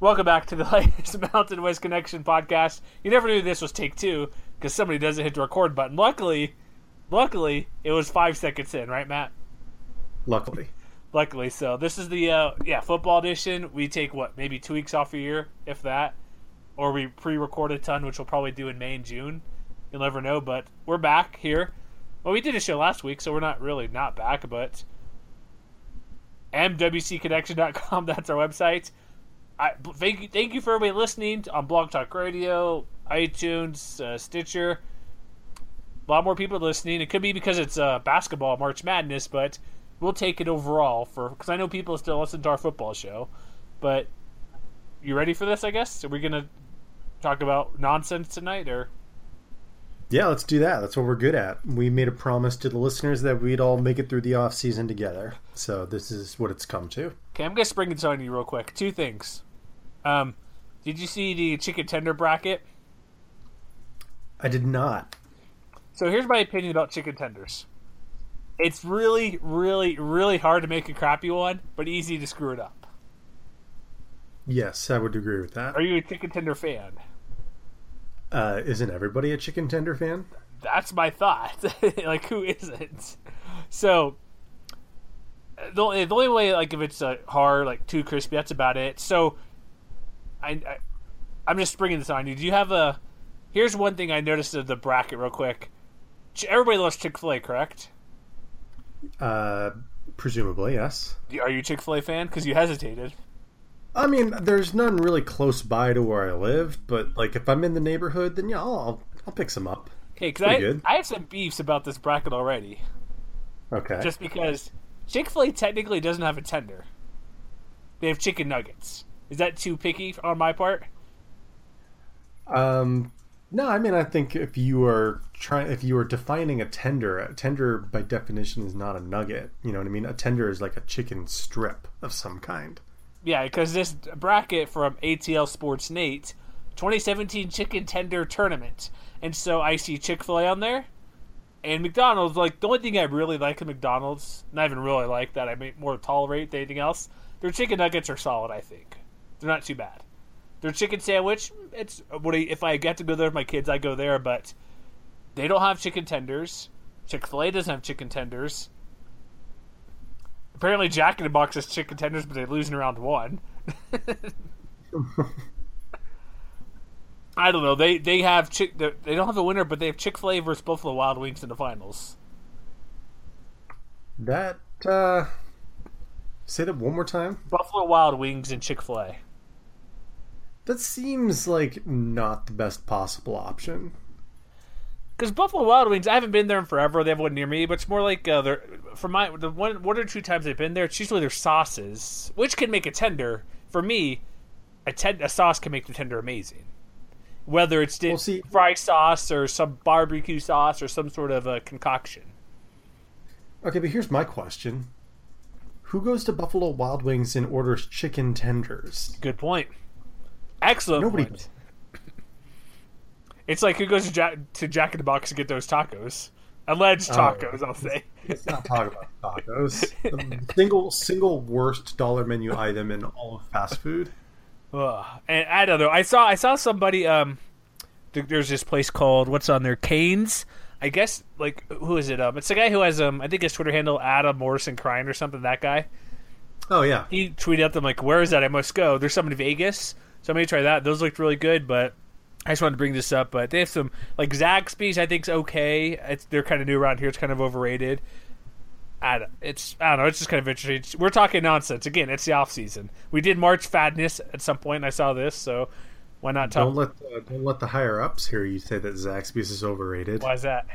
Welcome back to the latest Mountain West Connection podcast. You never knew this was take two because somebody doesn't hit the record button. Luckily, it was 5 seconds in, right, Matt? Luckily. So this is the football edition. We take, maybe 2 weeks off a year, if that. Or we pre-record a ton, which we'll probably do in May and June. You'll never know, but we're back here. Well, we did a show last week, so we're not really not back, but MWCConnection.com, that's our website. Thank you for everybody listening on Blog Talk Radio, iTunes, Stitcher. A lot more people listening. It could be because it's basketball, March Madness, but we'll take it overall because I know people still listen to our football show. But you ready for this, I guess? Are we going to talk about nonsense tonight? Or yeah, let's do that. That's what we're good at. We made a promise to the listeners that we'd all make it through the off season together. So this is what it's come to. Okay, I'm going to spring this on you real quick. Two things. Did you see the chicken tender bracket? I did not. So here's my opinion about chicken tenders. It's really, really, really hard to make a crappy one, but easy to screw it up. Yes, I would agree with that. Are you a chicken tender fan? Isn't everybody a chicken tender fan? That's my thought. Like, who isn't? So the only way, like, if it's hard, like too crispy, that's about it. So I'm just springing this on you. Do you have a? Here's one thing I noticed in the bracket real quick. Everybody loves Chick-fil-A, correct? Presumably, yes. Are you a Chick-fil-A fan? Because you hesitated. I mean, there's none really close by to where I live, but like if I'm in the neighborhood, then yeah, I'll pick some up. Okay, because I have some beefs about this bracket already. Okay. Just because Chick-fil-A technically doesn't have a tender. They have chicken nuggets. Is that too picky on my part? No, I mean, I think if you are defining a tender by definition is not a nugget. You know what I mean? A tender is like a chicken strip of some kind. Yeah, because this bracket from ATL Sports Nate, 2017 Chicken Tender Tournament. And so I see Chick-fil-A on there and McDonald's. Like, the only thing I really like at McDonald's, not even really like that, I may more tolerate than anything else, their chicken nuggets are solid, I think. They're not too bad. Their chicken sandwich, it's if I get to go there with my kids, I go there, but they don't have chicken tenders. Chick-fil-A doesn't have chicken tenders. Apparently Jack in the Box has chicken tenders, but they lose in round one. I don't know. They don't have a winner, but they have Chick-fil-A versus Buffalo Wild Wings in the finals. Say that one more time. Buffalo Wild Wings and Chick-fil-A. That seems like not the best possible option. Because Buffalo Wild Wings, I haven't been there in forever. They have one near me, but it's more like one or two times I've been there, it's usually their sauces, which can make a tender. For me, a sauce can make the tender amazing. Whether it's fry sauce or some barbecue sauce or some sort of a concoction. Okay, but here's my question. Who goes to Buffalo Wild Wings and orders chicken tenders? Good point. Excellent. Nobody. Point. It's like who goes to Jack in the Box to get those tacos? Alleged tacos, I'll say. Let's not talk about tacos. The single worst dollar menu item in all of fast food. And I don't know. I saw somebody. There's this place called what's on there, Canes. I guess, like, who is it? It's the guy who has I think his Twitter handle Adam Morrison Crying or something. That guy. Oh yeah. He tweeted at them like, "Where is that? I must go." There's something in Vegas. So I'm going to try that. Those looked really good, but I just wanted to bring this up. But they have some, like, Zaxby's I think's okay. They're kind of new around here. It's kind of overrated. I don't know. It's just kind of interesting. We're talking nonsense. Again, it's the off season. We did March Fadness at some point, and I saw this, so why not talk? Don't let the higher-ups hear you say that Zaxby's is overrated. Why is that?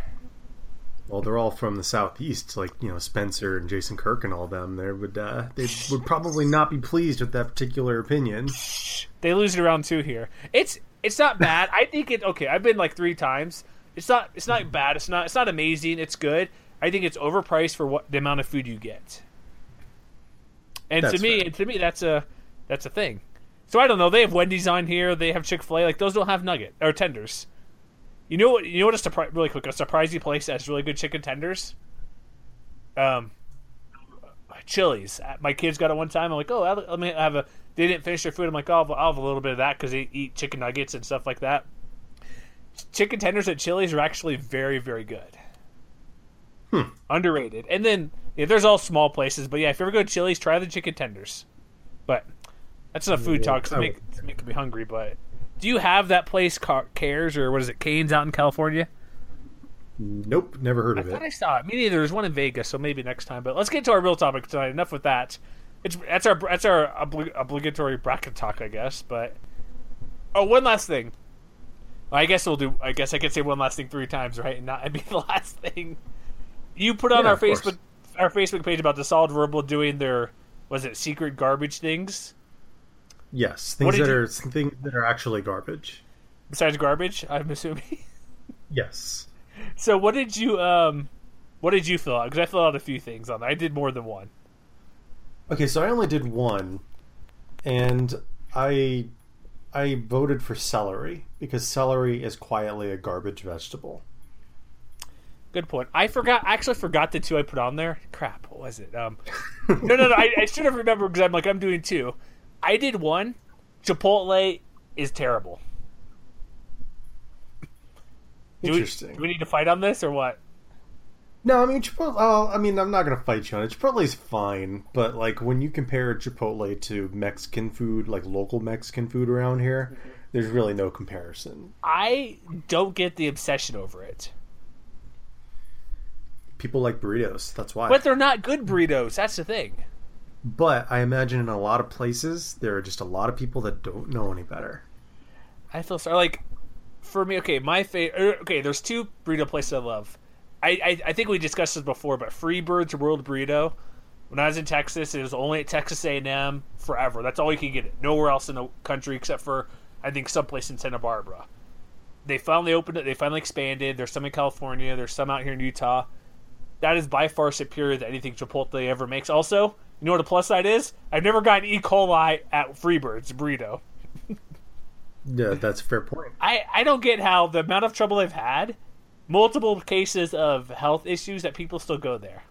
Well, they're all from the southeast, like, you know, Spencer and Jason Kirk and all them. They would probably not be pleased with that particular opinion. much. They lose it round two here. It's not bad. I think it okay. I've been like three times. It's not bad. It's not amazing. It's good. I think it's overpriced for what the amount of food you get. And that's to me, that's a thing. So I don't know. They have Wendy's on here. They have Chick-fil-A. Like those don't have nugget or tenders. You know what? Really quick, a surprising place that has really good chicken tenders. Chili's. My kids got it one time. I'm like, oh, let me have a. They didn't finish their food. I'm like, oh, I'll have a little bit of that because they eat chicken nuggets and stuff like that. Chicken tenders at Chili's are actually very, very good. Underrated. And then there's all small places, but yeah, if you ever go to Chili's, try the chicken tenders. But that's enough food talk. It's making me hungry. But do you have that place, Cares, or what is it, Canes, out in California? Nope, never heard of it. I thought I saw it. Me neither. There's one in Vegas, so maybe next time. But let's get to our real topic tonight. Enough with that. That's our obligatory bracket talk, I guess. But one last thing. I guess I could say one last thing three times, right? And not be the last thing. You put on our Facebook page about the Solid Verbal doing their secret garbage things? Yes, things that are actually garbage. Besides garbage, I'm assuming. Yes. So what did you fill out? Because I filled out a few things on there. I did more than one. Okay, so I only did one, and I voted for celery because celery is quietly a garbage vegetable. Good point. I actually forgot the two I put on there. Crap, what was it? No. I should have remembered because I'm doing two. I did one. Chipotle is terrible. Interesting. Do we need to fight on this or what? No, I mean Chipotle. I'm not gonna fight you on it. Chipotle's fine, but like when you compare Chipotle to Mexican food, like local Mexican food around here, there's really no comparison. I don't get the obsession over it. People like burritos, that's why. But they're not good burritos, that's the thing. But I imagine in a lot of places, there are just a lot of people that don't know any better. I feel sorry. Like, for me, there's two burrito places I love. I think we discussed this before, but Freebird's World Burrito, when I was in Texas, it was only at Texas A&M forever. That's all you could get. Nowhere else in the country except for, I think, someplace in Santa Barbara. They finally opened it. They finally expanded. There's some in California. There's some out here in Utah. That is by far superior to anything Chipotle ever makes. Also, you know what a plus side is? I've never gotten E. coli at Freebird's burrito. Yeah, that's a fair point. I don't get how the amount of trouble I've had, multiple cases of health issues, that people still go there.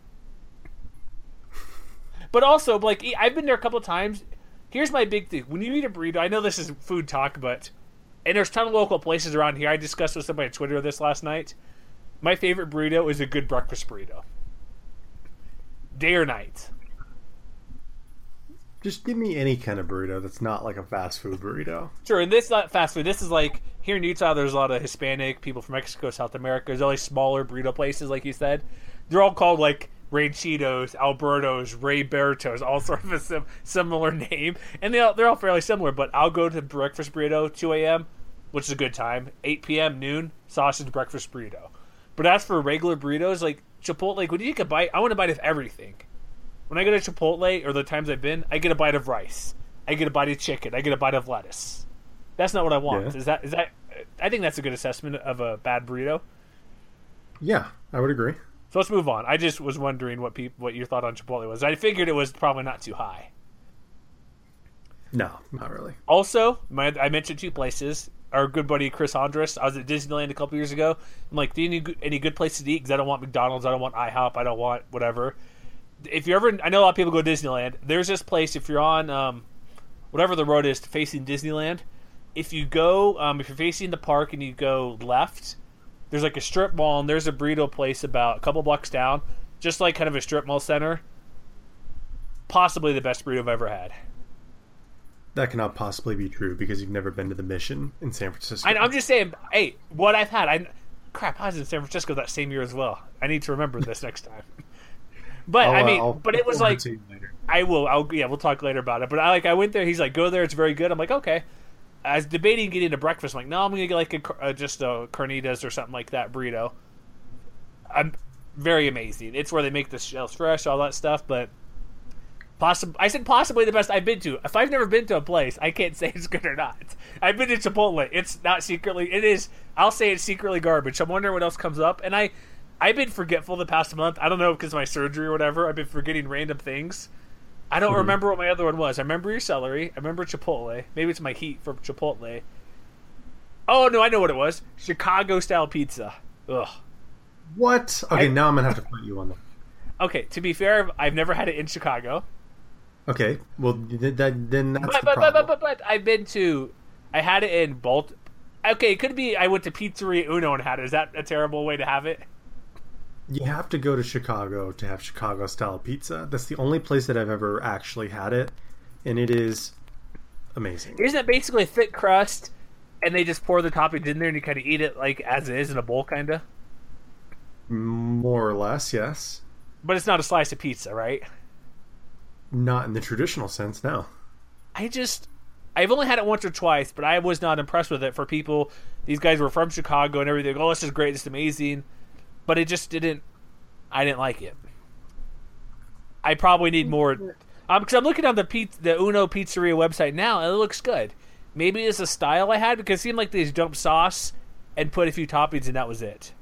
But also, like, I've been there a couple of times. Here's my big thing. When you eat a burrito, I know this is food talk, and there's a ton of local places around here. I discussed with somebody on Twitter this last night. My favorite burrito is a good breakfast burrito. Day or night. Just give me any kind of burrito that's not like a fast food burrito. Sure, and this is not fast food. This is like, here in Utah, there's a lot of Hispanic people from Mexico, South America. There's all these smaller burrito places, like you said. They're all called like Ranchitos, Albertos, Raybertos, all sort of a similar name. And they're all fairly similar, but I'll go to breakfast burrito, 2 a.m., which is a good time. 8 p.m., noon, sausage breakfast burrito. But as for regular burritos, like Chipotle, like when you take a bite, I want a bite of everything. When I go to Chipotle, or the times I've been, I get a bite of rice. I get a bite of chicken. I get a bite of lettuce. That's not what I want. Yeah. Is that? I think that's a good assessment of a bad burrito. Yeah, I would agree. So let's move on. I just was wondering what your thought on Chipotle was. I figured it was probably not too high. No, not really. Also, I mentioned two places. Our good buddy Chris Andrus, I was at Disneyland a couple years ago. I'm like, do you need any good places to eat? Because I don't want McDonald's, I don't want IHOP, I don't want whatever. If you're ever, I know a lot of people go to Disneyland. There's this place, if you're on whatever the road is facing Disneyland, if you're facing the park and you go left, there's like a strip mall and there's a burrito place about a couple blocks down, just like kind of a strip mall center. Possibly the best burrito I've ever had. That cannot possibly be true because you've never been to the Mission in San Francisco. I'm just saying, hey, what I've had. I was in San Francisco that same year as well. I need to remember this next time. But it was like, we'll talk later about it. But I went there. He's like, go there. It's very good. I'm like, okay. I was debating getting a breakfast. I'm like, no, I'm going to get like just a carnitas or something like that burrito. I'm very amazing. It's where they make the shells fresh, all that stuff. But I said possibly the best I've been to. If I've never been to a place, I can't say it's good or not. I've been to Chipotle. It's not secretly. It is. I'll say it's secretly garbage. I'm wondering what else comes up. And I've been forgetful the past month. I don't know because of my surgery or whatever. I've been forgetting random things. I don't remember what my other one was. I remember your celery. I remember Chipotle. Maybe it's my heat from Chipotle. Oh, no, I know what it was. Chicago-style pizza. Ugh. What? Okay, now I'm going to have to fight you on that. Okay, to be fair, I've never had it in Chicago. Okay, well, then that's the problem. But I've been to... I had it in Baltimore. Okay, it could be I went to Pizzeria Uno and had it. Is that a terrible way to have it? You have to go to Chicago to have Chicago-style pizza. That's the only place that I've ever actually had it, and it is amazing. Isn't it basically a thick crust, and they just pour the toppings in there, and you kind of eat it like as it is in a bowl, kind of? More or less, yes. But it's not a slice of pizza, right? Not in the traditional sense, no. I've only had it once or twice, but I was not impressed with it. For people, these guys were from Chicago and everything. Oh, this is great. This is amazing. But it just didn't. I didn't like it. I probably need more. Because I'm looking on the Uno Pizzeria website now, and it looks good. Maybe it's a style I had, because it seemed like they just dumped sauce and put a few toppings, and that was it.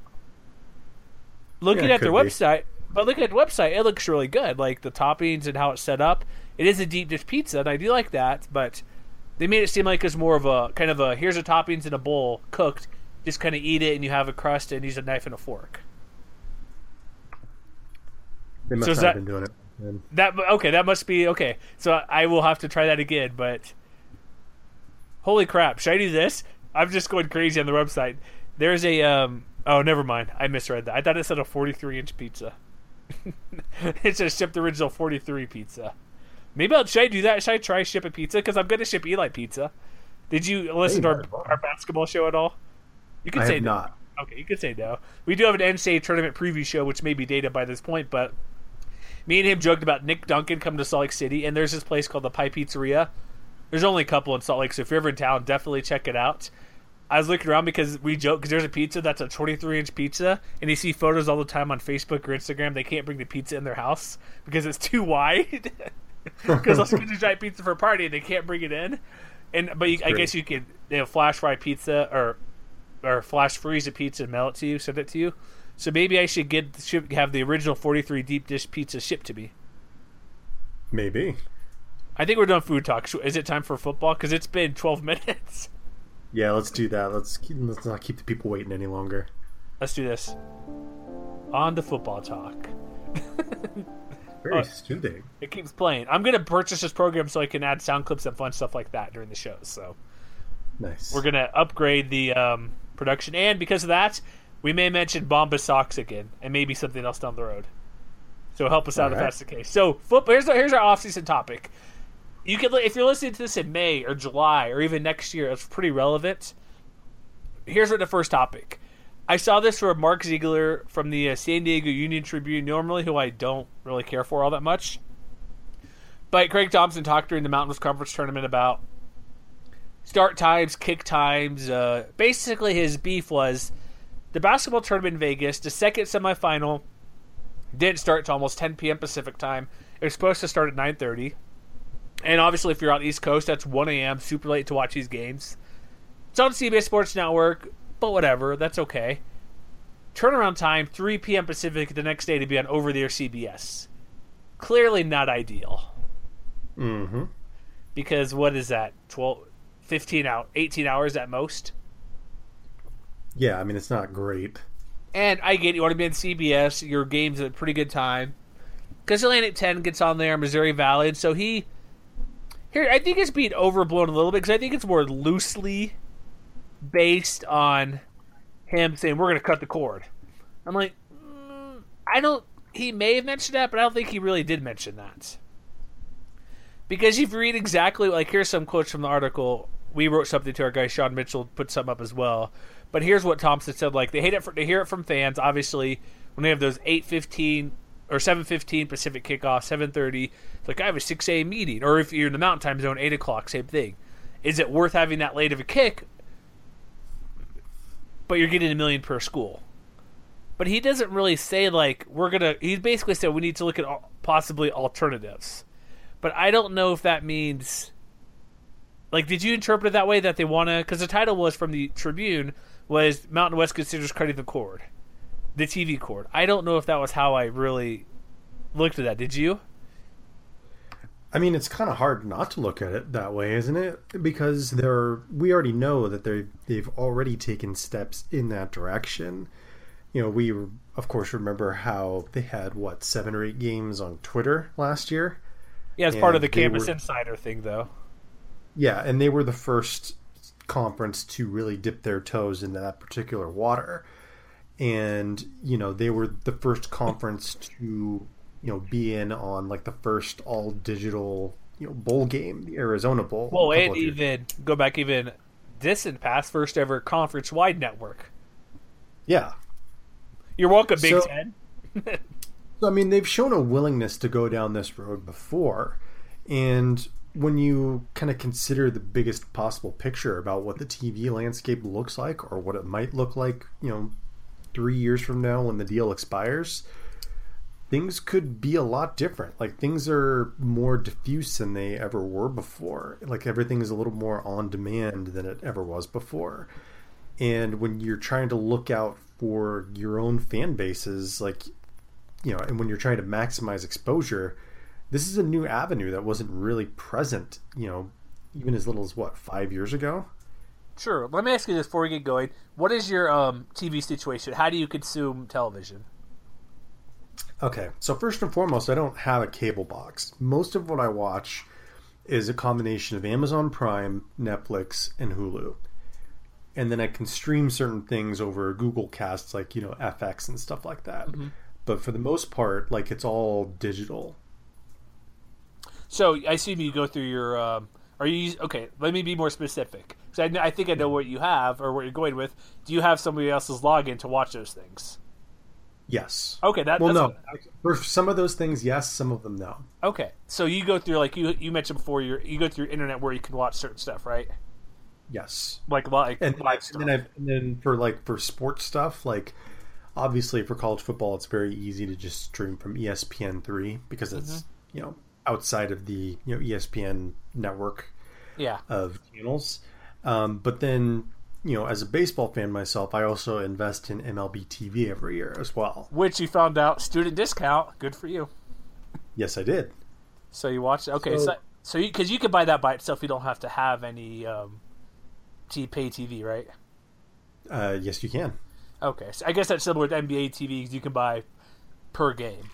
Looking at the website, it looks really good. Like the toppings and how it's set up, it is a deep dish pizza, and I do like that. But they made it seem like it's more of a kind of a here's the toppings in a bowl cooked, just kind of eat it, and you have a crust and use a knife and a fork. They must have been doing it. That must be okay. So I will have to try that again. But holy crap, should I do this? I'm just going crazy on the website. There's a oh, never mind. I misread that. I thought it said a 43-inch pizza. It says ship the original 43 pizza. Maybe should I do that? Should I try ship a pizza? Because I'm going to ship Eli pizza. Did you listen to our basketball show at all? You could say not. Okay, you could say no. We do have an NCAA tournament preview show, which may be dated by this point, but me and him joked about Nick Duncan coming to Salt Lake City, and there's this place called the Pie Pizzeria. There's only a couple in Salt Lake, so if you're ever in town, definitely check it out. I was looking around because we joke because there's a pizza that's a 23-inch pizza, and you see photos all the time on Facebook or Instagram. They can't bring the pizza in their house because it's too wide. Because they'll get a giant pizza for a party, and they can't bring it in. I guess you could flash fry pizza or flash freeze a pizza and mail it to you, send it to you. So maybe I should have the original 43 deep dish pizza shipped to me. Maybe. I think we're done food talk. Is it time for football? Because it's been 12 minutes. Yeah, let's do that. Let's not keep the people waiting any longer. Let's do this. On to football talk. Very soothing. It keeps playing. I'm going to purchase this program so I can add sound clips and fun stuff like that during the show. So nice. We're going to upgrade the production. And because of that, we may mention Bomba Socks again and maybe something else down the road. So help us out if that's the case. So football, here's our off-season topic. You can, if you're listening to this in May or July or even next year, it's pretty relevant. Here's the first topic. I saw this from Mark Ziegler from the San Diego Union Tribune, normally who I don't really care for all that much. But Craig Thompson talked during the Mountain West Conference tournament about start times, kick times. Basically, his beef was the basketball tournament in Vegas, the second semifinal, didn't start until almost 10 p.m. Pacific time. It was supposed to start at 9:30. And obviously, if you're on the East Coast, that's 1 a.m., super late to watch these games. It's on CBS Sports Network, but whatever, that's okay. Turnaround time, 3 p.m. Pacific the next day to be on over-the-air CBS. Clearly not ideal. Mm-hmm. Because what is that, 18 hours at most? Yeah, I mean, it's not great. And I get you want to be on CBS, your game's at a pretty good time. Because Atlantic 10 gets on there, Missouri Valley, and so he... Here, I think it's being overblown a little bit because I think it's more loosely based on him saying, we're going to cut the cord. I'm like, he may have mentioned that, but I don't think he really did mention that. Because if you read exactly, like here's some quotes from the article. We wrote something to our guy, Sean Mitchell, put some up as well. But here's what Thompson said. Like, they hear it from fans, obviously, when they have those 8:15 or 7:15 Pacific kickoff, 7:30. It's like, I have a 6 a.m. meeting. Or if you're in the Mountain Time Zone, 8 o'clock, same thing. Is it worth having that late of a kick? But you're getting $1 million per school. But he doesn't really say, like, we're going to... He basically said we need to look at possibly alternatives. But I don't know if that means... Like, did you interpret it that way, that they want to... Because the title was from the Tribune, was Mountain West considers cutting the cord. The TV cord. I don't know if that was how I really looked at that. Did you? I mean, it's kind of hard not to look at it that way, isn't it? Because we already know that they've already taken steps in that direction. You know, we, of course, remember how they had, 7 or 8 games on Twitter last year? Yeah, as part of the Campus Insider thing, though. Yeah, and they were the first conference to really dip their toes into that particular water. And, you know, they were the first conference to... you know, be in on the first all digital, bowl game, the Arizona Bowl. Well, and even go back even distant past, first ever conference wide network. Yeah. You're welcome, Big Ten. So, I mean, they've shown a willingness to go down this road before. And when you kind of consider the biggest possible picture about what the TV landscape looks like or what it might look like, 3 years from now when the deal expires, things could be a lot different. Things are more diffuse than they ever were before. Everything is a little more on demand than it ever was before. And when you're trying to look out for your own fan bases, and when you're trying to maximize exposure, this is a new avenue that wasn't really present, even as little as 5 years ago? Sure. Let me ask you this before we get going. What is your TV situation? How do you consume television? Okay, so first and foremost, I don't have a cable box. Most of what I watch is a combination of Amazon Prime, Netflix, and Hulu. And then I can stream certain things over Google Casts, FX and stuff like that. Mm-hmm. But for the most part, it's all digital. So I assume you go through your... okay, let me be more specific. Because I think I know what you have or what you're going with. Do you have somebody else's login to watch those things? Yes. Okay. For some of those things, yes. Some of them, no. Okay. So you go through you mentioned before. You go through internet where you can watch certain stuff, right? Yes. Live stuff. And then for sports stuff, obviously for college football, it's very easy to just stream from ESPN3 because it's outside of the ESPN network. Yeah. Of channels, but then. As a baseball fan myself, I also invest in MLB TV every year as well. Which you found out, student discount, good for you. Yes, I did. So you watched it? Okay, so because you can buy that by itself, you don't have to have any pay TV, right? Yes, you can. Okay, so I guess that's similar to NBA TV because you can buy per game.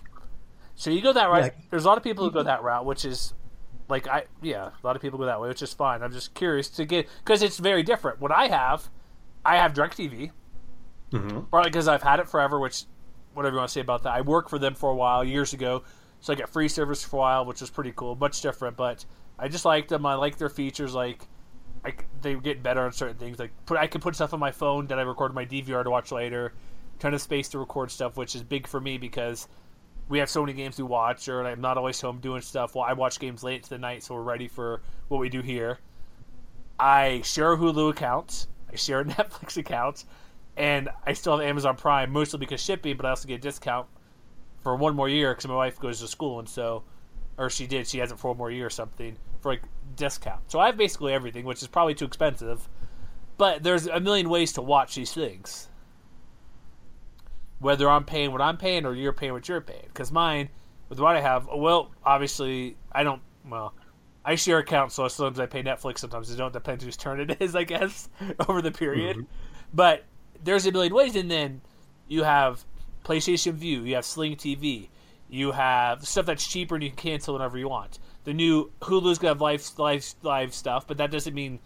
So you go that route. Yeah. There's a lot of people who go that route, which is... a lot of people go that way, which is fine. I'm just curious to get, because it's very different. What I have DirecTV, probably because I've had it forever, which, whatever you want to say about that. I worked for them for a while, years ago, so I got free service for a while, which was pretty cool, much different, but I just liked them. I like their features, they get better on certain things. I can put stuff on my phone that I record my DVR to watch later, ton of space to record stuff, which is big for me because... we have so many games to watch, and I'm not always home doing stuff. Well, I watch games late into the night, so we're ready for what we do here. I share a Hulu account. I share a Netflix account. And I still have Amazon Prime, mostly because shipping, but I also get a discount for one more year because my wife goes to school, and so... or she did. She has it for one more year or something for discount. So I have basically everything, which is probably too expensive. But there's a million ways to watch these things. Whether I'm paying what I'm paying or you're paying what you're paying. Because mine, with what I have, obviously, I share accounts, so sometimes I pay Netflix, sometimes I don't, depends whose turn it is, I guess, over the period. Mm-hmm. But there's a million ways, and then you have PlayStation View, you have Sling TV, you have stuff that's cheaper and you can cancel whenever you want. The new Hulu's going to have live stuff, but that doesn't mean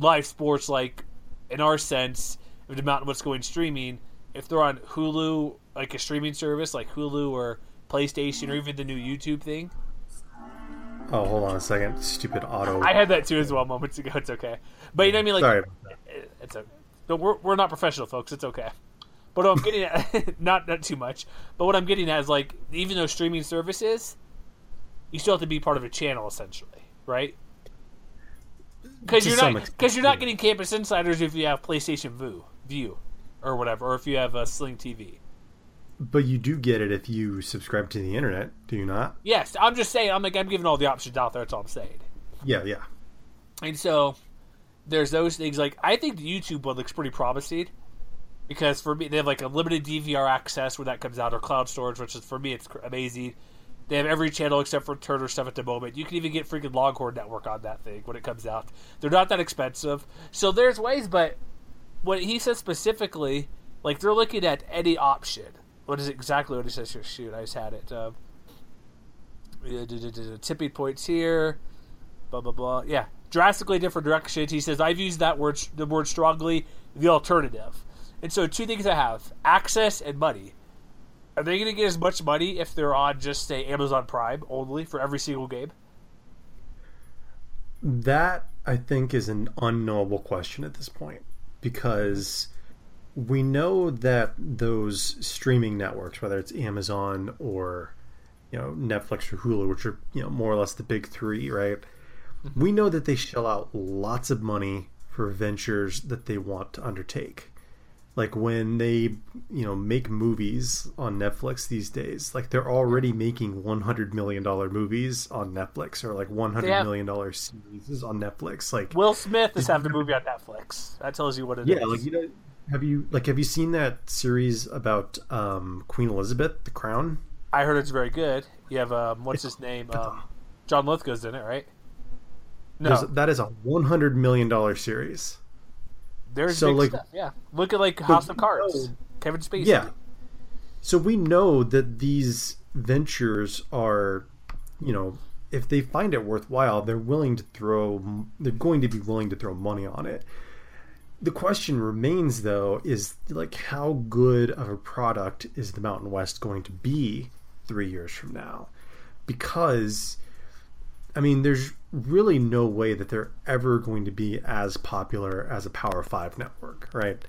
live sports, in our sense, if the Mountain West going streaming. If they're on Hulu, a streaming service like Hulu or PlayStation or even the new YouTube thing. Oh, hold on a second. Stupid auto. I had that too as well moments ago. It's okay. But you know what I mean? Sorry. It's okay. No, we're not professional, folks. It's okay. But what I'm getting at, not too much, but what I'm getting at is even though streaming services, you still have to be part of a channel essentially, right? Because you're not getting Campus Insiders if you have PlayStation View. Or whatever, or if you have a Sling TV. But you do get it if you subscribe to the internet, do you not? Yes, I'm just saying. I'm giving all the options out there. That's all I'm saying. Yeah, yeah. And so there's those things. Like, I think the YouTube one looks pretty promising because for me, they have like a limited DVR access when that comes out, or cloud storage, which is for me, it's amazing. They have every channel except for Turner stuff at the moment. You can even get freaking Longhorn Network on that thing when it comes out. They're not that expensive, so there's ways. But what he says specifically, like they're looking at any option. What is exactly what he says here? Shoot, I just had it. Tipping points here. Blah, blah, blah. Yeah. Drastically different directions. He says, I've used that word, the word strongly, the alternative. And so two things I have, access and money. Are they going to get as much money if they're on just, say, Amazon Prime only for every single game? That, I think, is an unknowable question at this point. Because we know that those streaming networks, whether it's Amazon or, you know, Netflix or Hulu, which are, you know, more or less the big three, right? Mm-hmm. We know that they shell out lots of money for ventures that they want to undertake. Like when they, you know, make movies on Netflix these days, like they're already making $100 million movies on Netflix, or like $100 million series on Netflix. Like Will Smith is having a movie on Netflix. That tells you what it is. Yeah, like, you know, have you seen that series about Queen Elizabeth, The Crown? I heard it's very good. You have what's his name? John Lithgow's in it, right? No, that is a $100 million series. There's so big like stuff. Yeah. Look at like House of Cards, Kevin Spacey. Yeah. So we know that these ventures are, you know, if they find it worthwhile, they're going to be willing to throw money on it. The question remains, though, is like how good of a product is the Mountain West going to be 3 years from now? Because, I mean, there's really no way that they're ever going to be as popular as a Power 5 network, right?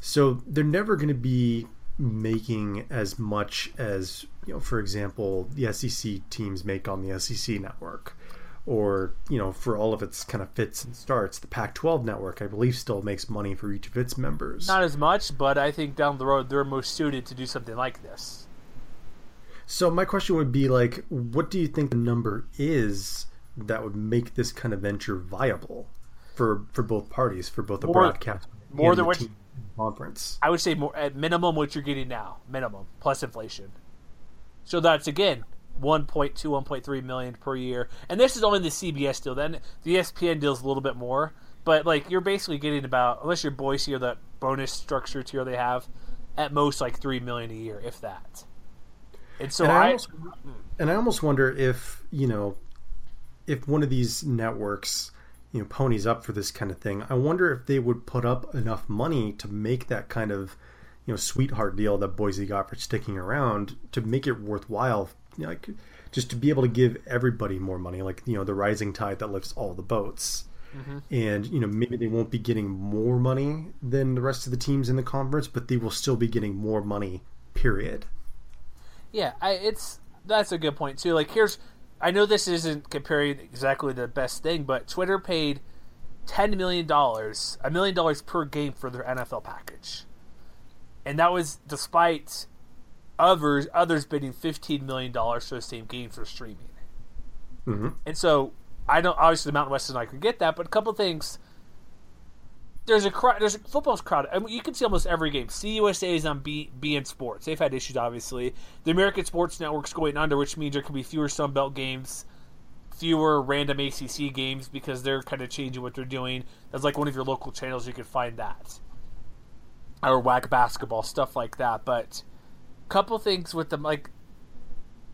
So they're never going to be making as much as, you know, for example, the SEC teams make on the SEC network. Or, you know, for all of its kind of fits and starts, the Pac-12 network, I believe, still makes money for each of its members. Not as much, but I think down the road they're most suited to do something like this. So my question would be, like, what do you think the number is that would make this kind of venture viable for both parties, for both the broadcast more and than the team conference? I would say more at minimum what you're getting now, minimum, plus inflation. So that's, again, 1.2, 1.3 million per year. And this is only the CBS deal. Then the ESPN deal is a little bit more. But, like, you're basically getting about, unless you're Boise or that bonus structure tier they have, at most, like, 3 million a year, if that. And so I almost wonder if, you know, if one of these networks, you know, ponies up for this kind of thing, I wonder if they would put up enough money to make that kind of, you know, sweetheart deal that Boise got for sticking around to make it worthwhile. You know, like, just to be able to give everybody more money, like, you know, the rising tide that lifts all the boats. Mm-hmm. And, you know, maybe they won't be getting more money than the rest of the teams in the conference, but they will still be getting more money, period. Yeah, that's a good point, too. Like, I know this isn't comparing exactly the best thing, but Twitter paid $10 million, $1 million per game for their NFL package. And that was despite others bidding $15 million for the same game for streaming. Mm-hmm. And so, I don't, obviously the Mountain West is not going to get that, but a couple things. There's a football's crowd. I mean, you can see almost every game. CUSA is on BN Sports. They've had issues, obviously. The American Sports Network's going under, which means there can be fewer Sunbelt games, fewer random ACC games, because they're kind of changing what they're doing. That's like one of your local channels, you can find that. Or WAC basketball, stuff like that, but couple things with them, like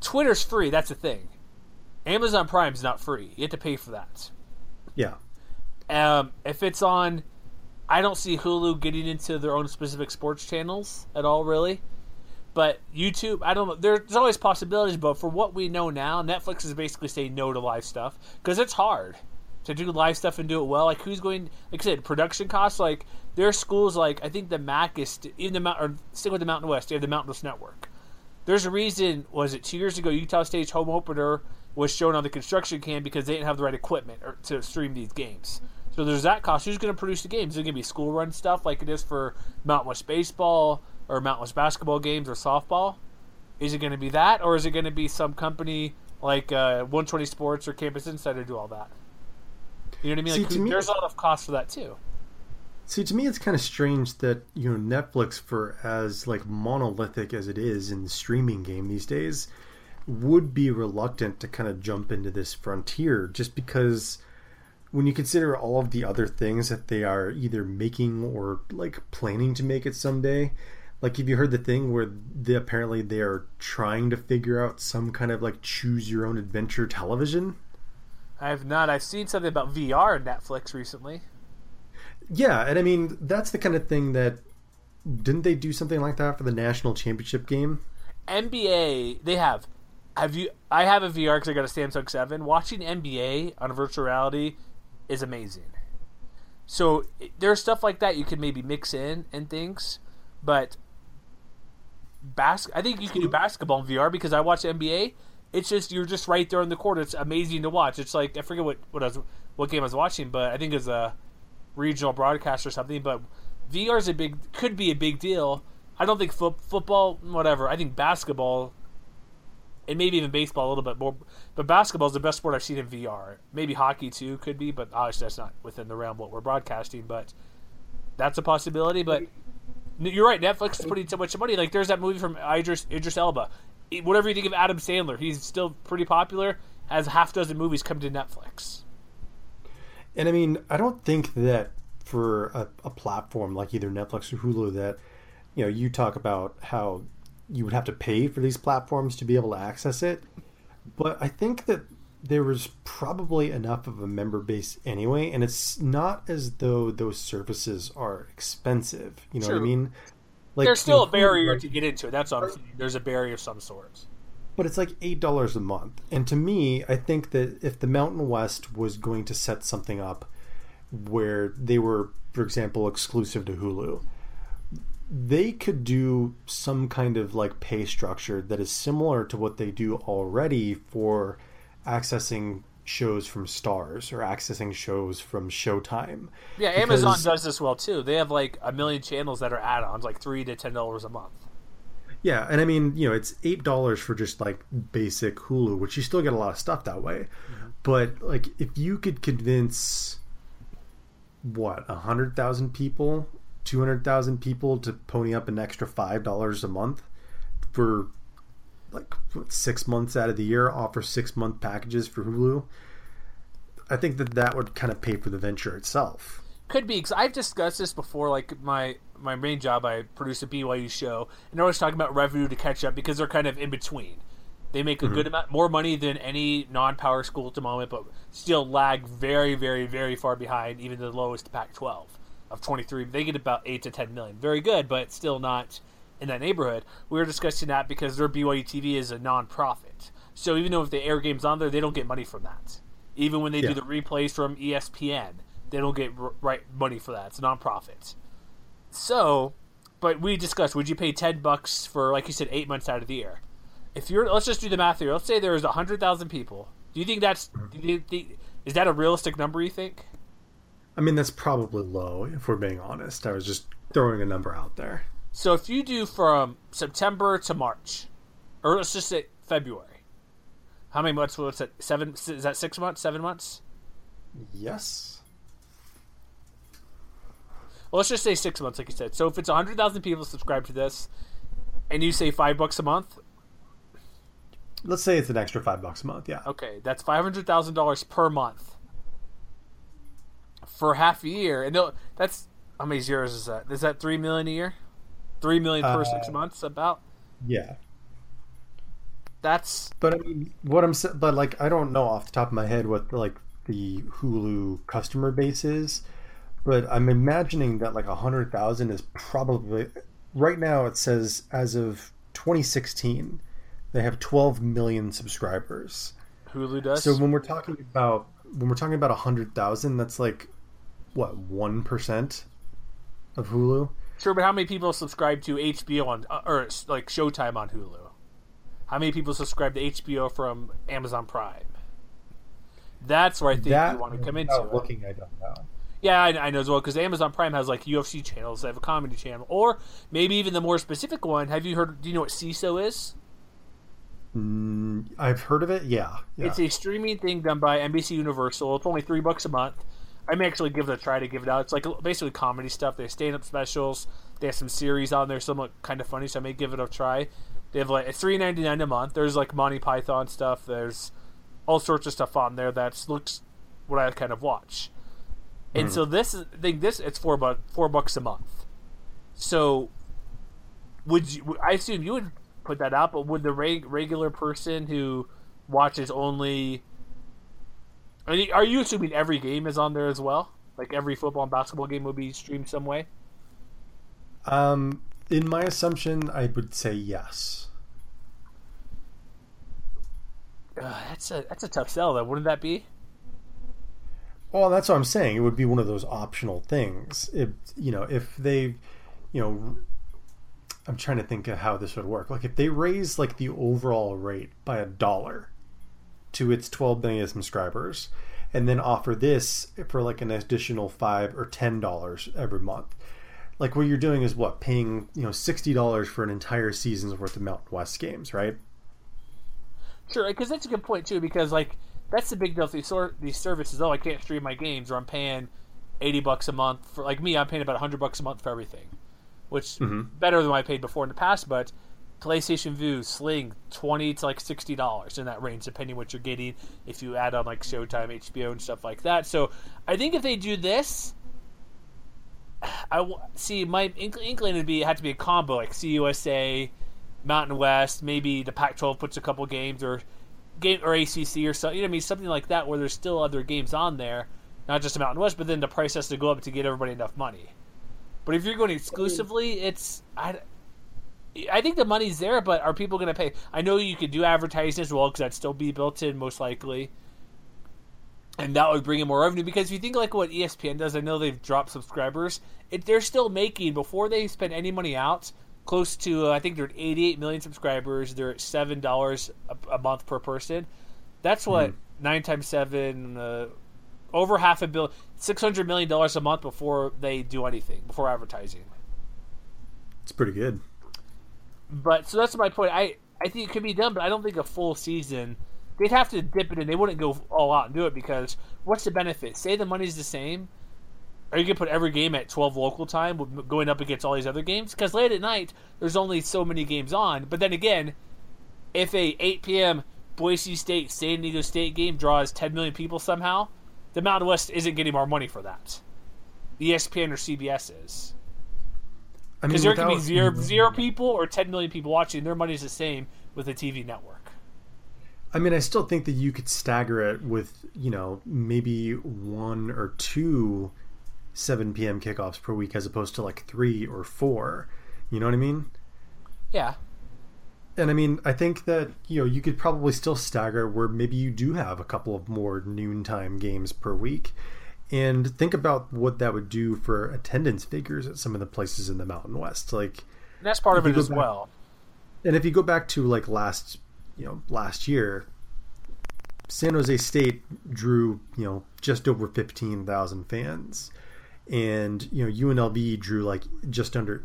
Twitter's free, that's the thing. Amazon Prime's not free. You have to pay for that. Yeah. If it's on, I don't see Hulu getting into their own specific sports channels at all, really. But YouTube, I don't know. There's always possibilities, but for what we know now, Netflix is basically saying no to live stuff because it's hard to do live stuff and do it well. Like, who's going, like I said, production costs, like, there are schools like, I think the MAC is, stick with the Mountain West, they have the Mountain West Network. There's a reason, was it 2 years ago, Utah State's home opener was shown on the construction can because they didn't have the right equipment to stream these games. So there's that cost. Who's going to produce the games? Is it going to be school-run stuff like it is for Mountain West baseball or Mountain West basketball games or softball? Is it going to be that, or is it going to be some company like 120 Sports or Campus Insider do all that? You know what I mean? Like, see, there's a lot of cost for that too. See, to me, it's kind of strange that, you know, Netflix, for as like monolithic as it is in the streaming game these days, would be reluctant to kind of jump into this frontier, just because when you consider all of the other things that they are either making or like planning to make it someday. Like, have you heard the thing where they, apparently they are trying to figure out some kind of like choose your own adventure television? I have not. I've seen something about VR on Netflix recently. Yeah, and I mean, that's the kind of thing that, didn't they do something like that for the national championship game? NBA, they have. I have a VR because I got a Samsung 7. Watching NBA on virtual reality is amazing. So there's stuff like that you could maybe mix in and things, but I think you can do basketball in VR, because I watch NBA. It's just, you're just right there on the court. It's amazing to watch. It's like, I forget what game I was watching, but I think it was a regional broadcast or something. But VR is could be a big deal. I don't think football, whatever. I think basketball, and maybe even baseball a little bit more. But basketball is the best sport I've seen in VR. Maybe hockey too could be, but obviously that's not within the realm of what we're broadcasting. But that's a possibility. But you're right, Netflix is putting so much money. Like, there's that movie from Idris Elba. Whatever you think of Adam Sandler, he's still pretty popular, has half dozen movies come to Netflix. And I mean, I don't think that for a platform like either Netflix or Hulu that, you know, you talk about how you would have to pay for these platforms to be able to access it. But I think that there was probably enough of a member base anyway, and it's not as though those services are expensive. You know True. What I mean? Like, there's still a barrier to get into it. That's obviously, there's a barrier of some sort. But it's like $8 a month. And to me, I think that if the Mountain West was going to set something up where they were, for example, exclusive to Hulu, they could do some kind of like pay structure that is similar to what they do already for accessing shows from Starz or accessing shows from Showtime. Yeah, Amazon does this well too. They have like 1 million channels that are add-ons, like $3 to $10 a month. Yeah, and I mean, you know, it's $8 for just like basic Hulu, which you still get a lot of stuff that way. Mm-hmm. But like, if you could convince 100,000 people, 200,000 people to pony up an extra $5 a month for like 6 months out of the year, offer 6 month packages for Hulu, I think that that would kind of pay for the venture itself. Could be, because I've discussed this before. Like, my main job, I produce a BYU show, and they're always talking about revenue to catch up, because they're kind of in between. They make a good amount more money than any non-power school at the moment, but still lag very, very, very far behind even the lowest Pac-12 of 23. They get about 8 to 10 million. Very good, but still not in that neighborhood. We were discussing that because their BYU TV is a non-profit, so even though if they air games on there, they don't get money from that. Even when they do the replays from ESPN, they don't get money for that. It's a non-profit. So, but we discussed, would you pay $10 for, like you said, 8 months out of the year? If you're, let's just do the math here. Let's say there's 100,000 people. Do you think that's, is that a realistic number, you think? I mean, that's probably low, if we're being honest. I was just throwing a number out there. So if you do from September to March, or let's just say February, how many months was it? 6 months? 7 months? Yes. Well, let's just say 6 months, like you said. So if it's 100,000 people subscribe to this, and you say $5 a month? Let's say it's an extra $5 a month, yeah. Okay, that's $500,000 per month for half a year. And that's, how many zeros is that? Is that $3 million a year? $3 million per 6 months, about? Yeah. That's... But I mean, but like, I don't know off the top of my head what like the Hulu customer base is. But I'm imagining that like 100,000 is probably, right now it says as of 2016, they have 12 million subscribers. Hulu does. So when we're talking about 100,000, that's like what, 1% of Hulu? Sure, but how many people subscribe to HBO on, or like Showtime on Hulu? How many people subscribe to HBO from Amazon Prime? That's where I think you want to come into it. Looking, I don't know. Yeah, I know as well, because Amazon Prime has like UFC channels. They have a comedy channel, or maybe even the more specific one. Have you heard? Do you know what CISO is? I've heard of it, yeah. It's a streaming thing done by NBC Universal. It's only $3 a month. I may actually give it a try to give it out. It's like basically comedy stuff. They have stand-up specials. They have some series on there. Some look kind of funny, so I may give it a try. They have like $3.99 a month. There's like Monty Python stuff. There's all sorts of stuff on there that looks what I kind of watch. And so this it's $4 a month. So would you? I assume you would put that out, but would the regular person who watches only? I mean, are you assuming every game is on there as well? Like every football and basketball game would be streamed some way? In my assumption, I would say yes. That's a tough sell, though. Wouldn't that be? Well, that's what I'm saying. It would be one of those optional things. If they I'm trying to think of how this would work. Like if they raise like the overall rate by $1 to its 12 million subscribers, and then offer this for like an additional $5 or $10 every month. Like what you're doing is what, paying $60 for an entire season's worth of Mountain West games, right? Sure, because that's a good point too. Because like that's the big deal with these services. Oh, I can't stream my games, or I'm paying $80 a month for like me. I'm paying about $100 a month for everything, which better than what I paid before in the past. But PlayStation Vue, Sling, $20 to $60 in that range, depending what you're getting. If you add on like Showtime, HBO, and stuff like that. So I think if they do this, my inkling would be it had to be a combo like CUSA, Mountain West, maybe the Pac-12 puts a couple games or ACC or something. You know what I mean? Something like that where there's still other games on there, not just the Mountain West, but then the price has to go up to get everybody enough money. But if you're going exclusively, I think the money's there, but are people going to pay? I know you could do advertising as well because that'd still be built in most likely. And that would bring in more revenue because if you think like what ESPN does, I know they've dropped subscribers. They're still making, before they spend any money out, close to, I think they're at 88 million subscribers. They're at $7 a month per person. That's what 9 times 7, over half a billion, $600 million a month before they do anything, before advertising. It's pretty good. But so that's my point. I think it could be done, but I don't think a full season. They'd have to dip it in. They wouldn't go all out and do it because what's the benefit? Say the money's the same. Are you going to put every game at 12 local time going up against all these other games? Because late at night, there's only so many games on. But then again, if a 8 p.m. Boise State, San Diego State game draws 10 million people somehow, the Mountain West isn't getting more money for that. ESPN or CBS is. Because there could be zero people or 10 million people watching. Their money's the same with a TV network. I mean, I still think that you could stagger it with, maybe 1 or 2 7 p.m. kickoffs per week as opposed to like 3 or 4. You know what I mean? Yeah. And I mean, I think that, you could probably still stagger where maybe you do have a couple of more noontime games per week. And think about what that would do for attendance figures at some of the places in the Mountain West. Like, and that's part of it as well. And if you go back to like last year, San Jose State drew, just over 15,000 fans, and UNLV drew like just over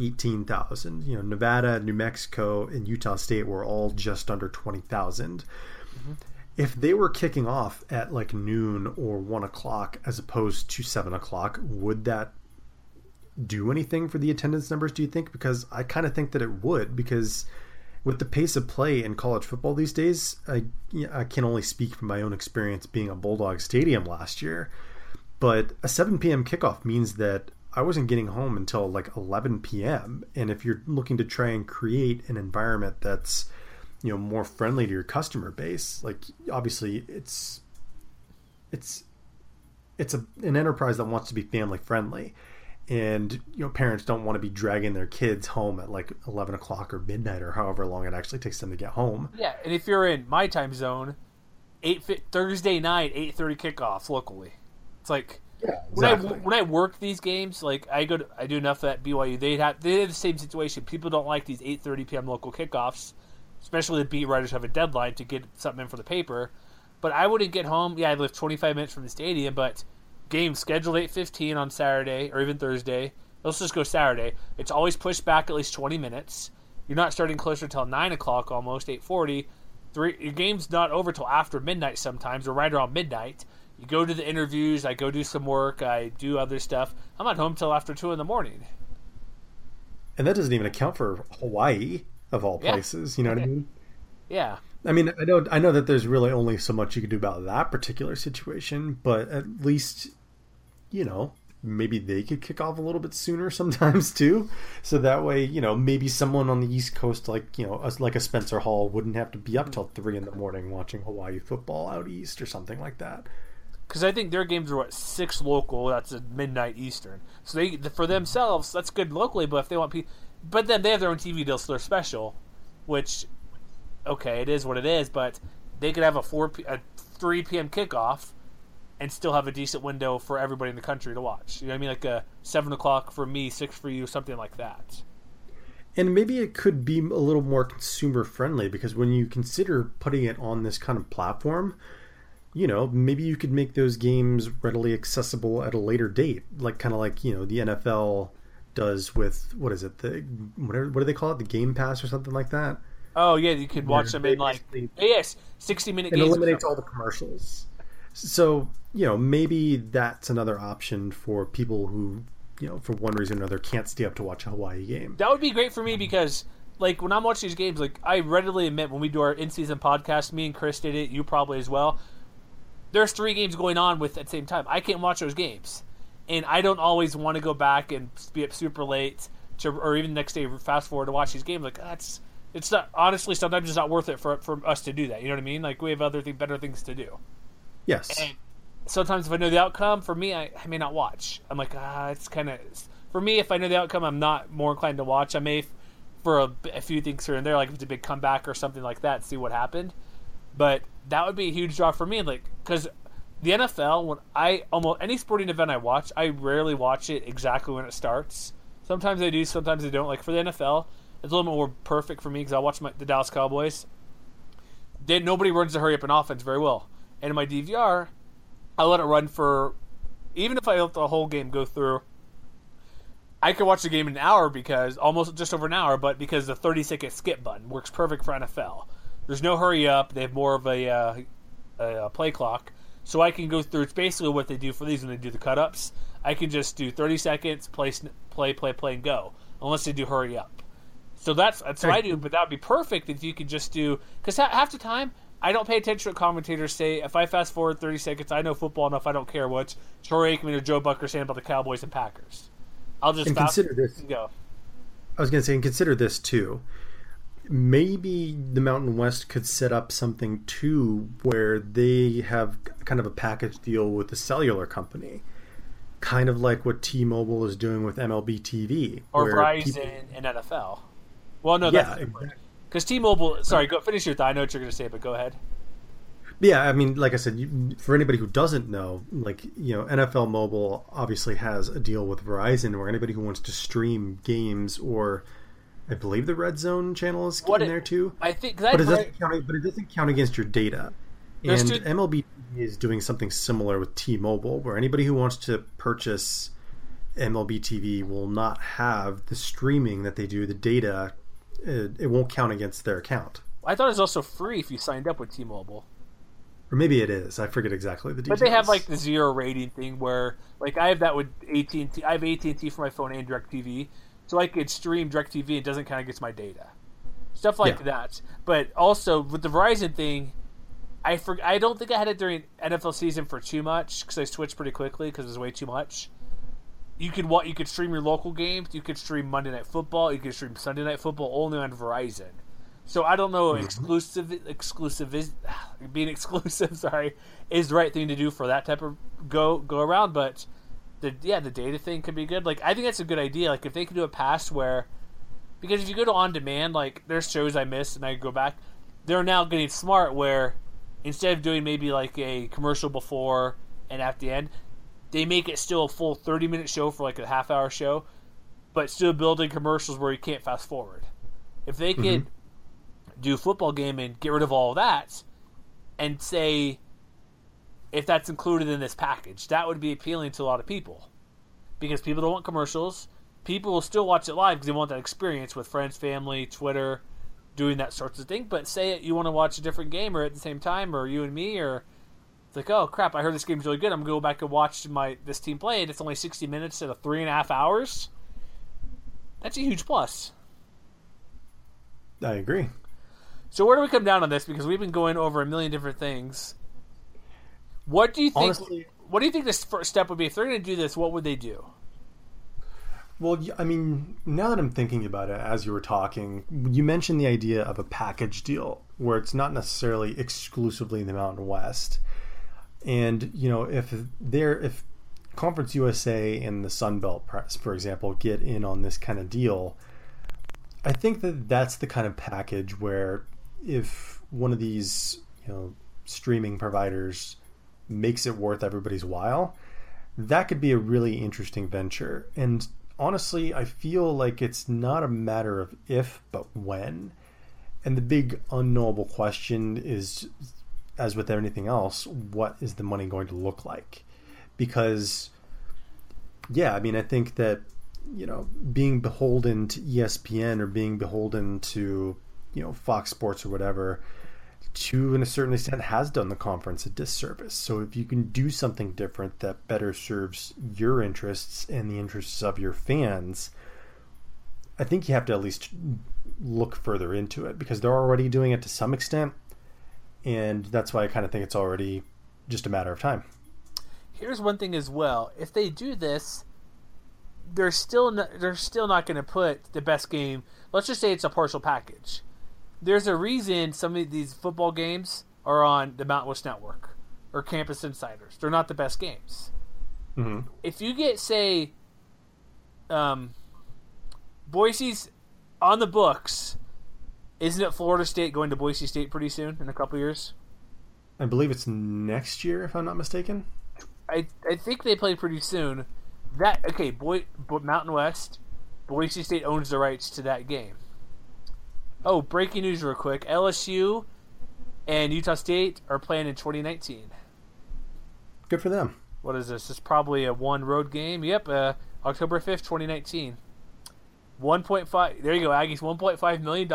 18,000. Nevada, New Mexico, and Utah State were all just under 20,000. Mm-hmm. If they were kicking off at like noon or 1 o'clock as opposed to 7 o'clock, would that do anything for the attendance numbers, do you think? Because I kind of think that it would, because with the pace of play in college football these days, I can only speak from my own experience being at Bulldog Stadium last year, but a 7 p.m. kickoff means that I wasn't getting home until like 11 p.m. And if you're looking to try and create an environment that's, more friendly to your customer base, like obviously it's an enterprise that wants to be family friendly. And parents don't want to be dragging their kids home at like 11 o'clock or midnight or however long it actually takes them to get home. Yeah, and if you're in my time zone, Thursday night, 8:30 kickoff locally. It's like, yeah, exactly. When I work these games, like I do enough at BYU. They have the same situation. People don't like these 8:30 p.m. local kickoffs, especially the beat writers have a deadline to get something in for the paper. But I wouldn't get home. Yeah, I live 25 minutes from the stadium, but game scheduled 8:15 on Saturday or even Thursday. Let's just go Saturday. It's always pushed back at least 20 minutes. You're not starting closer till 9 o'clock almost, 8:40. Your game's not over till after midnight sometimes, or right around midnight. You go to the interviews, I go do some work, I do other stuff. I'm not home till after 2 in the morning. And that doesn't even account for Hawaii, of all places, you know what I mean? Yeah. I mean, I know that there's really only so much you can do about that particular situation, but at least, you know, maybe they could kick off a little bit sooner sometimes too. So that way, you know, maybe someone on the East Coast, like, you know, like a Spencer Hall wouldn't have to be up till 3 in the morning watching Hawaii football out East or something like that. Because I think their games are, 6 local, that's at midnight Eastern. So they, for themselves, that's good locally, but if they want people... But then they have their own TV deal, so they're special, which, okay, it is what it is, but they could have a 3 p.m. kickoff and still have a decent window for everybody in the country to watch. You know what I mean? Like a 7 o'clock for me, 6 for you, something like that. And maybe it could be a little more consumer-friendly, because when you consider putting it on this kind of platform... You know, maybe you could make those games readily accessible at a later date, like kind of like, you know, the NFL does with, what is it, what do they call it, the Game Pass or something like that? Oh, yeah, you could watch them in like, yes, 60-minute games. It eliminates all the commercials. So, you know, maybe that's another option for people who, you know, for one reason or another can't stay up to watch a Hawaii game. That would be great for me because... Like, when I'm watching these games, like, I readily admit when we do our in-season podcast, me and Chris did it, you probably as well, there's 3 games going on at the same time. I can't watch those games. And I don't always want to go back and be up super late or even the next day fast forward to watch these games. Like, it's not, honestly, sometimes it's not worth it for us to do that. You know what I mean? Like, we have better things to do. Yes. And sometimes if I know the outcome, for me, I may not watch. I'm like, it's kind of, for me, if I know the outcome, I'm not more inclined to watch. I may, for a few things here and there, like if it's a big comeback or something like that, see what happened. But that would be a huge draw for me, like, because the NFL, when almost any sporting event I watch, I rarely watch it exactly when it starts. Sometimes I do, sometimes I don't. Like for the NFL, it's a little more perfect for me because I watch the Dallas Cowboys. Nobody runs the hurry up in offense very well, and in my DVR, I let it run for, even if I let the whole game go through, I could watch the game in an hour because almost just over an hour, but because the 30-second skip button works perfect for NFL. There's no hurry up. They have more of a play clock. So I can go through. It's basically what they do for these when they do the cut-ups. I can just do 30 seconds, play, and go. Unless they do hurry up. So that's what I do. But that would be perfect if you could just do... Because half the time, I don't pay attention to what commentators say. If I fast forward 30 seconds, I know football enough. I don't care what Troy Aikman or Joe Buck are saying about the Cowboys and Packers. I'll just fast forward and go. I was going to say, and consider this too. Maybe the Mountain West could set up something too where they have kind of a package deal with the cellular company, kind of like what T-Mobile is doing with MLB TV. Or Verizon and NFL. Well, no, that's different. Because T-Mobile – sorry, go finish your thought. I know what you're going to say, but go ahead. Yeah, I mean, like I said, for anybody who doesn't know, like, you know, NFL Mobile obviously has a deal with Verizon where anybody who wants to stream games or – I believe the Red Zone channel is in there too. I think, but it doesn't count against your data. And MLB is doing something similar with T-Mobile, where anybody who wants to purchase MLB TV will not have the streaming that they do. The data, it won't count against their account. I thought it was also free if you signed up with T-Mobile. Or maybe it is. I forget exactly the details. But they have like the zero rating thing, where like I have that with AT&T. I have AT&T for my phone and DirecTV. So I could stream DirecTV, it doesn't count against my data. Stuff like that. But also, with the Verizon thing, I don't think I had it during NFL season for too much, because I switched pretty quickly because it was way too much. You could stream your local games, you could stream Monday Night Football, you could stream Sunday Night Football only on Verizon. So I don't know if being exclusive is the right thing to do for that type of go around, but... The data thing could be good. Like, I think that's a good idea. Like, if they could do a pass where... Because if you go to on-demand, like, there's shows I missed and I go back. They're now getting smart where instead of doing maybe, like, a commercial before and at the end, they make it still a full 30-minute show for, like, a half-hour show, but still building commercials where you can't fast forward. If they could do a football game and get rid of all that and say... If that's included in this package, that would be appealing to a lot of people because people don't want commercials. people will still watch it live because they want that experience with friends, family, Twitter, doing that sorts of thing. But say you want to watch a different game or at the same time, or you and me, or it's like, oh crap, I heard this game's really good. I'm going to go back and watch this team play, and it's only 60 minutes instead of 3.5 hours. That's a huge plus. I agree. So where do we come down on this? Because we've been going over a million different things. What do you think? Honestly, what do you think this first step would be? If they're going to do this, what would they do? Well, I mean, now that I'm thinking about it, as you were talking, you mentioned the idea of a package deal where it's not necessarily exclusively in the Mountain West. And, you know, if Conference USA and the Sun Belt Press, for example, get in on this kind of deal, I think that that's the kind of package where if one of these, you know, streaming providers makes it worth everybody's while, that could be a really interesting venture. And honestly, I feel like it's not a matter of if, but when. And the big unknowable question is, as with anything else, what is the money going to look like? Because, yeah, I mean, I think that, you know, being beholden to ESPN or being beholden to, you know, Fox Sports or whatever, to a certain extent has done the conference a disservice. So if you can do something different that better serves your interests and the interests of your fans, I think you have to at least look further into it, because they're already doing it to some extent. And that's why I kind of think it's already just a matter of time. Here's one thing as well. If they do this, they're still not going to put the best game. Let's just say it's a partial package. There's a reason some of these football games are on the Mountain West Network or Campus Insiders. They're not the best games. Mm-hmm. If you get, say, Boise's on the books, isn't it Florida State going to Boise State pretty soon in a couple years? I believe it's next year, if I'm not mistaken. I think they play pretty soon. Mountain West, Boise State owns the rights to that game. Oh, breaking news real quick. LSU and Utah State are playing in 2019. Good for them. What is this? It's probably a one road game. Yep, October 5th, 2019. 1.5. There you go, Aggies. $1.5 million.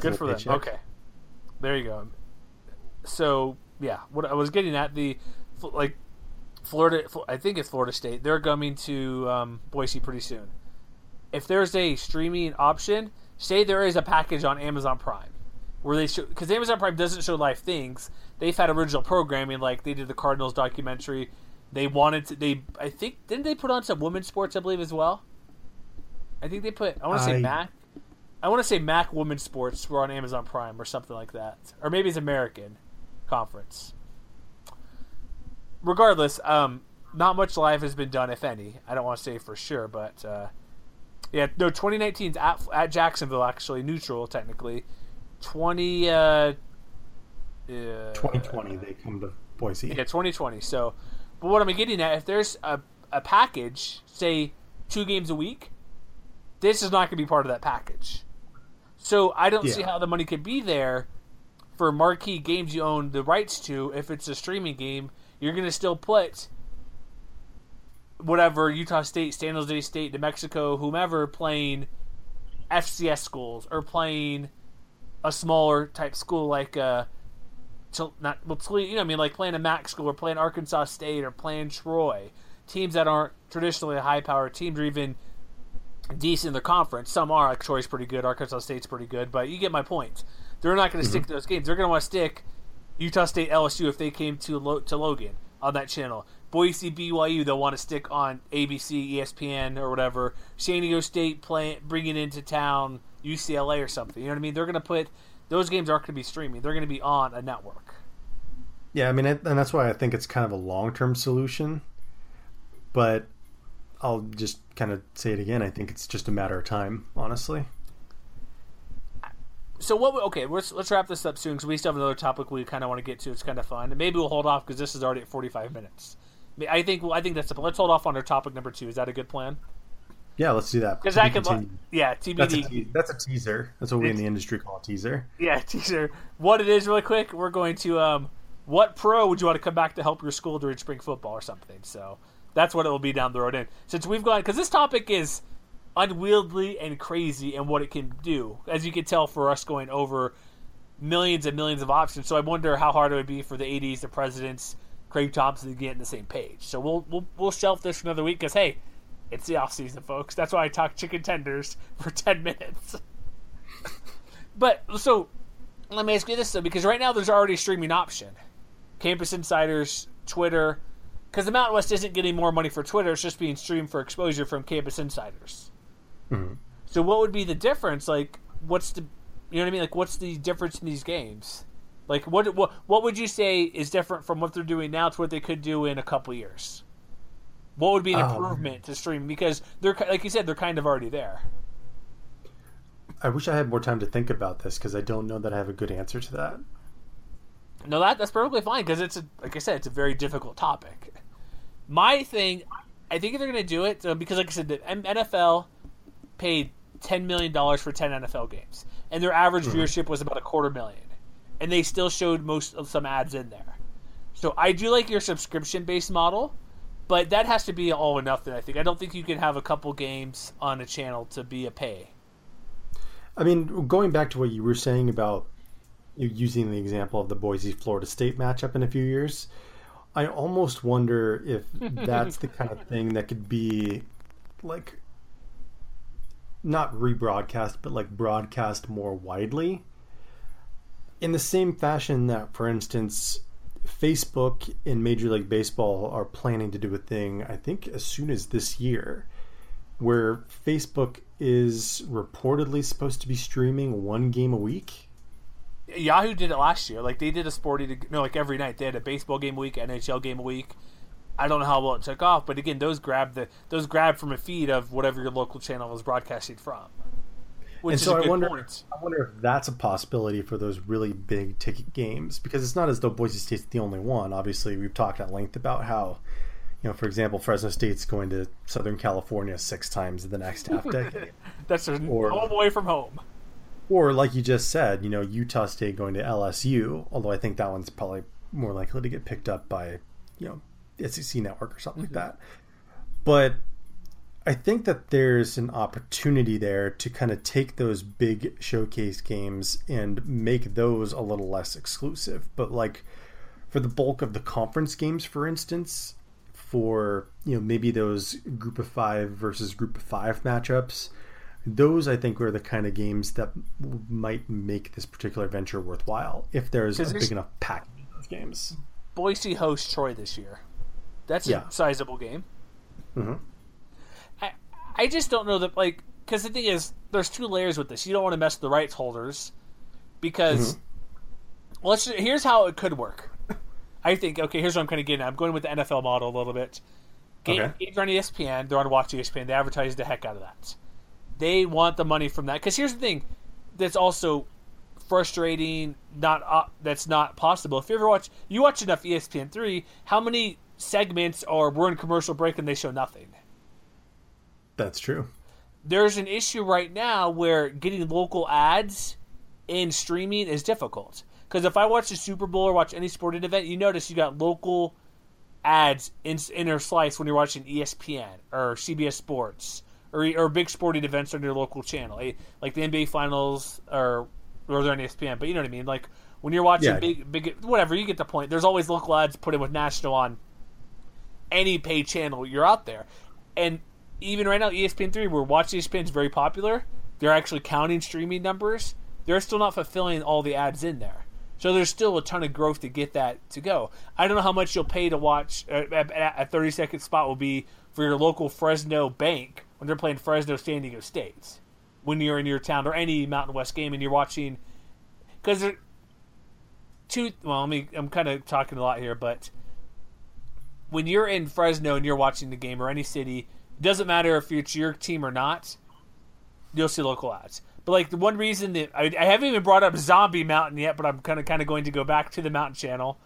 Good for them. Check. Okay. There you go. So, yeah, what I was getting at, Florida, I think it's Florida State. They're coming to Boise pretty soon. If there's a streaming option, say there is a package on Amazon Prime where they show, because Amazon Prime doesn't show live things. They've had original programming, like they did the Cardinals documentary. They wanted to. Didn't they put on some women's sports? I believe as well. I think they put. I want to say MAC women's sports were on Amazon Prime or something like that, or maybe it's American Conference. Regardless, not much live has been done, if any. I don't want to say for sure, but 2019's at Jacksonville, actually, neutral, technically. 2020, they come to Boise. Yeah, 2020. So, but what I'm getting at, if there's a package, say 2 games a week, this is not going to be part of that package. So I don't see how the money could be there for marquee games you own the rights to. If it's a streaming game, you're going to still put whatever, Utah State, San Jose State, New Mexico, whomever, playing FCS schools or playing a smaller type school like playing a MAC school or playing Arkansas State or playing Troy, teams that aren't traditionally high power teams or even decent in the conference. Some are, like Troy's pretty good, Arkansas State's pretty good, but you get my point. They're not going to stick to those games. They're going to want to stick Utah State, LSU, if they came to Logan on that channel. Boise, BYU, they'll want to stick on ABC, ESPN, or whatever. San Diego State bringing into town UCLA or something. You know what I mean? They're going to put – those games aren't going to be streaming. They're going to be on a network. Yeah, I mean, and that's why I think it's kind of a long-term solution. But I'll just kind of say it again. I think it's just a matter of time, honestly. So let's wrap this up soon because we still have another topic we kind of want to get to. It's kind of fun, and maybe we'll hold off because this is already at 45 minutes. I think that's it. Let's hold off on our topic number 2. Is that a good plan? Yeah, let's do that. Because TBD. That's a teaser. That's what we in the industry call a teaser. Yeah, teaser. What it is, really quick. We're going to what pro would you want to come back to help your school during spring football or something? So That's what it will be down the road. And since we've gone, because this topic is unwieldy and crazy and what it can do, as you can tell, for us going over millions and millions of options. So I wonder how hard it would be for the ADs, the presidents, Craig Thompson to get on the same page. So we'll shelf this for another week because, hey, it's the off season, folks. That's why I talk chicken tenders for 10 minutes. But so let me ask you this, though, because right now there's already a streaming option. Campus Insiders, Twitter, because the Mountain West isn't getting more money for Twitter. It's just being streamed for exposure from Campus Insiders. Mm-hmm. So what would be the difference? Like, what's the, you know what I mean? Like, what's the difference in these games? Like, what would you say is different from what they're doing now to what they could do in a couple years? What would be an improvement to stream? Because they're, like you said, they're kind of already there. I wish I had more time to think about this because I don't know that I have a good answer to that. No, that's perfectly fine because it's like I said, it's a very difficult topic. My thing, I think if they're going to do it, because like I said, the NFL paid $10 million for 10 NFL games, and their average viewership was about 250,000, and they still showed most of some ads in there. So I do like your subscription-based model, but that has to be all or nothing, I think. I don't think you can have a couple games on a channel to be a pay. I mean, going back to what you were saying about using the example of the Boise-Florida State matchup in a few years, I almost wonder if that's the kind of thing that could be, like, not rebroadcast, but, like, broadcast more widely. In the same fashion that, for instance, Facebook and Major League Baseball are planning to do a thing, I think, as soon as this year, where Facebook is reportedly supposed to be streaming one game a week. Yahoo did it last year. Like, they did a every night. They had a baseball game a week, NHL game a week. I don't know how well it took off, but again, those grab from a feed of whatever your local channel was broadcasting from. Which is a good point. I wonder if that's a possibility for those really big ticket games, because it's not as though Boise State's the only one. Obviously, we've talked at length about how, you know, for example, Fresno State's going to Southern California 6 times in the next half decade. That's home away from home. Or, like you just said, you know, Utah State going to LSU, although I think that one's probably more likely to get picked up by, you know, SEC Network or something like that. But I think that there's an opportunity there to kind of take those big showcase games and make those a little less exclusive. But, like, for the bulk of the conference games, for instance, for, you know, maybe those group of 5 versus group of 5 matchups, those, I think, are the kind of games that might make this particular venture worthwhile if there's a big enough pack of games. Boise hosts Troy this year. That's a sizable game. Mm-hmm. I just don't know that, like, because the thing is, there's 2 layers with this. You don't want to mess with the rights holders because here's how it could work. I think, okay, here's what I'm kind of getting at. I'm going with the NFL model a little bit. Games on ESPN, they're on Watch ESPN. They advertise the heck out of that. They want the money from that. Because here's the thing that's also frustrating, that's not possible. If you ever watch enough ESPN3, how many segments are we're in commercial break and they show nothing? That's true. There's an issue right now where getting local ads in streaming is difficult. Because if I watch the Super Bowl or watch any sporting event, you notice you got local ads in or slice when you're watching ESPN or CBS Sports. Or big sporting events on your local channel, like the NBA Finals, or they're on ESPN. But you know what I mean. Like when you're watching big whatever, you get the point. There's always local ads put in with national on any paid channel you're out there. And even right now, ESPN3, where Watch ESPN is very popular. They're actually counting streaming numbers. They're still not fulfilling all the ads in there. So there's still a ton of growth to get that to go. I don't know how much you'll pay to watch. A 30-second spot will be for your local Fresno bank. When they're playing Fresno, San Diego State, when you're in your town or any Mountain West game and you're watching, because I'm kind of talking a lot here, but when you're in Fresno and you're watching the game or any city, it doesn't matter if it's your team or not, you'll see local ads. But like the one reason that I haven't even brought up Zombie Mountain yet, but I'm kind of going to go back to the Mountain Channel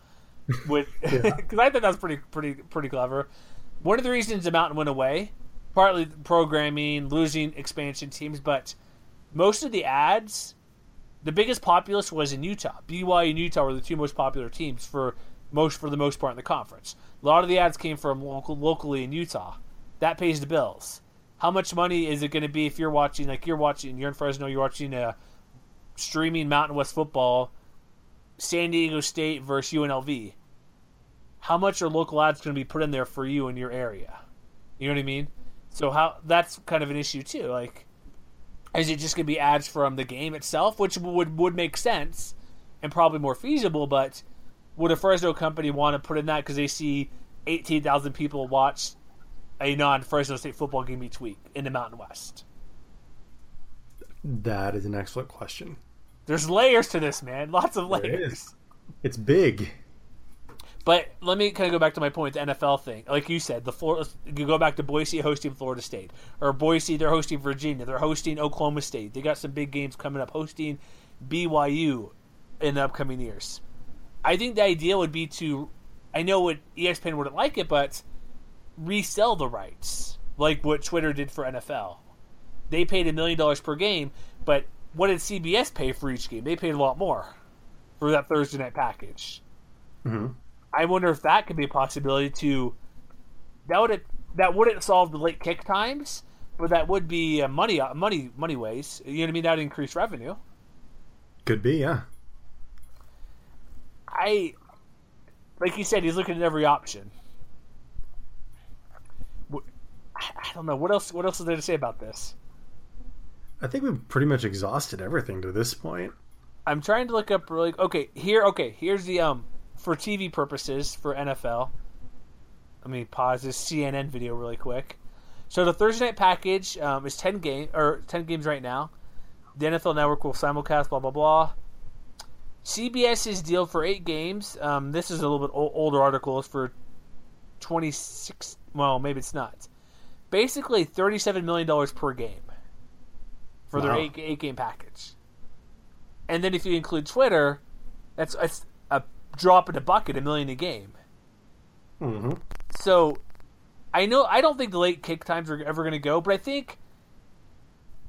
with because I thought that was pretty clever. One of the reasons the Mountain went away. Partly programming, losing expansion teams, but most of the ads, the biggest populace was in Utah. BYU and Utah were the 2 most popular teams for the most part in the conference. A lot of the ads came from locally in Utah. That pays the bills. How much money is it going to be if you're watching, like you're in Fresno, you're watching streaming Mountain West football, San Diego State versus UNLV. How much are local ads going to be put in there for you in your area? You know what I mean? So that's kind of an issue too. Like, is it just going to be ads from the game itself, which would make sense and probably more feasible, but would a Fresno company want to put in that because they see 18,000 people watch a non-Fresno State football game each week in the Mountain West? That is an excellent question. There's layers to this, man. Lots of layers. It is. It's big. But let me kind of go back to my point, the NFL thing. Like you said, you go back to Boise hosting Florida State. Or Boise, they're hosting Virginia. They're hosting Oklahoma State. They got some big games coming up, hosting BYU in the upcoming years. I think the idea would be to, I know what ESPN wouldn't like it, but resell the rights, like what Twitter did for NFL. They paid $1 million per game, but what did CBS pay for each game? They paid a lot more for that Thursday night package. Mm-hmm. I wonder if that could be a possibility to that wouldn't solve the late kick times, but that would be money ways. You know what I mean? That would increase revenue. Could be, yeah. Like you said, he's looking at every option. I don't know what else is there to say about this. I think we've pretty much exhausted everything to this point. I'm trying to look up really. Here's the for TV purposes, for NFL, let me pause this CNN video really quick. So the Thursday night package is 10 games right now. The NFL Network will simulcast, blah, blah, blah. CBS's deal for 8 games, this is a little bit older article, is for 26, well, maybe it's not. Basically $37 million per game for their 8-game package. And then if you include Twitter, that's a drop in the bucket, $1 million a game. Mm-hmm. So, I don't think the late kick times are ever going to go, but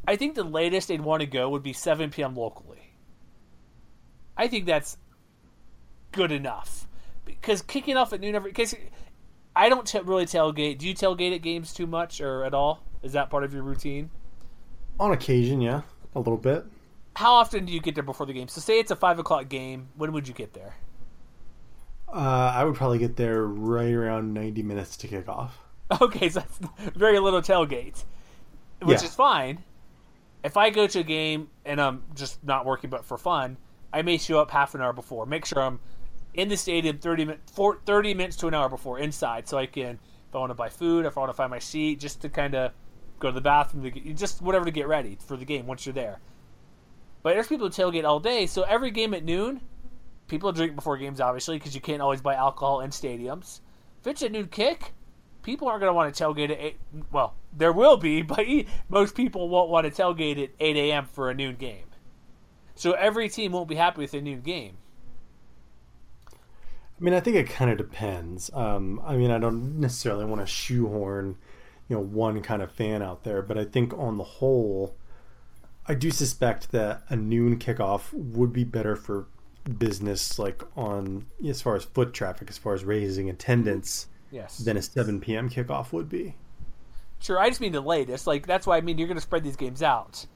I think the latest they'd want to go would be 7 p.m. locally. I think that's good enough because kicking off at noon I don't really tailgate. Do you tailgate at games too much or at all? Is that part of your routine? On occasion, yeah, a little bit. How often do you get there before the game? So say it's a 5:00 game. When would you get there? I would probably get there right around 90 minutes to kick off. Okay, so that's very little tailgate, which is fine. If I go to a game and I'm just not working but for fun, I may show up half an hour before. Make sure I'm in the stadium 30 minutes to an hour before inside, so I can, if I want to buy food, if I want to find my seat, just to kind of go to the bathroom, just whatever to get ready for the game once you're there. But there's people who tailgate all day, so every game at noon, people drink before games, obviously, because you can't always buy alcohol in stadiums. If it's a noon kick, people aren't going to want to tailgate at 8. Well, there will be, but most people won't want to tailgate at 8 a.m. for a noon game. So every team won't be happy with a new game. I mean, I think it kind of depends. I don't necessarily want to shoehorn, one kind of fan out there, but I think on the whole, I do suspect that a noon kickoff would be better for business, like as far as foot traffic, as far as raising attendance, than a 7 p.m. kickoff would be. Sure, I just mean the latest. Like that's why I mean you're going to spread these games out.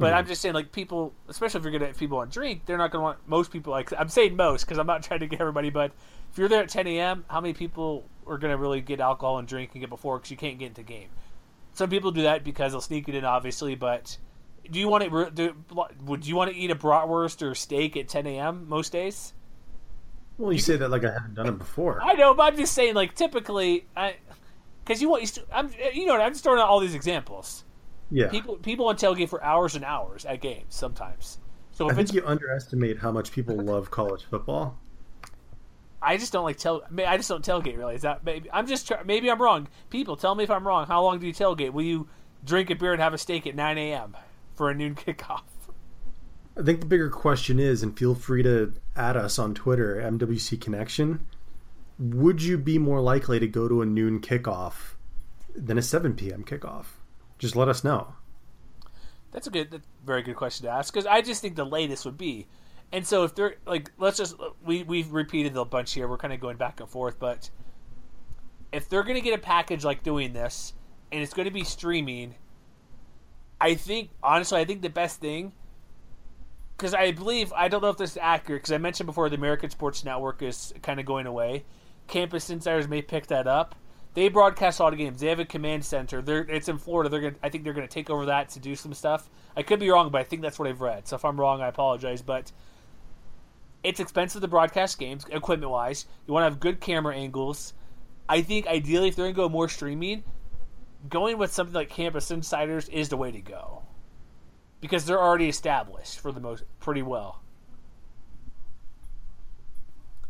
But I'm just saying, like, people, especially if you're going to, if people want to drink, they're not going to want, most people, like, I'm saying most because I'm not trying to get everybody, but if you're there at 10 a.m., how many people are going to really get alcohol and drink and get before because you can't get into the game? Some people do that because they'll sneak it in, obviously, but would you want to eat a bratwurst or steak at 10 a.m. most days? Well, you say that like I haven't done it before. I know, but I'm just saying, like, typically, because I'm just throwing out all these examples. Yeah, people want tailgate for hours and hours at games sometimes. So I think you underestimate how much people love college football. I just don't tailgate really. Is that maybe I'm wrong? People, tell me if I'm wrong. How long do you tailgate? Will you drink a beer and have a steak at 9 a.m. for a noon kickoff? I think the bigger question is, and feel free to add us on Twitter, MWC Connection. Would you be more likely to go to a noon kickoff than a 7 p.m. kickoff? Just let us know. That's a very good question to ask because I just think the latest would be. And so if they're like, we've repeated a bunch here. We're kind of going back and forth, but if they're going to get a package like doing this, and it's going to be streaming, I think, honestly, I think the best thing, because I believe, I don't know if this is accurate, because I mentioned before the American Sports Network is kind of going away. Campus Insiders may pick that up. They broadcast all the games. They have a command center. It's in Florida. I think they're going to take over that to do some stuff. I could be wrong, but I think that's what I've read. So if I'm wrong, I apologize. But it's expensive to broadcast games, equipment-wise. You want to have good camera angles. I think ideally, if they're going to go more streaming, going with something like Campus Insiders is the way to go, because they're already established for the most pretty well.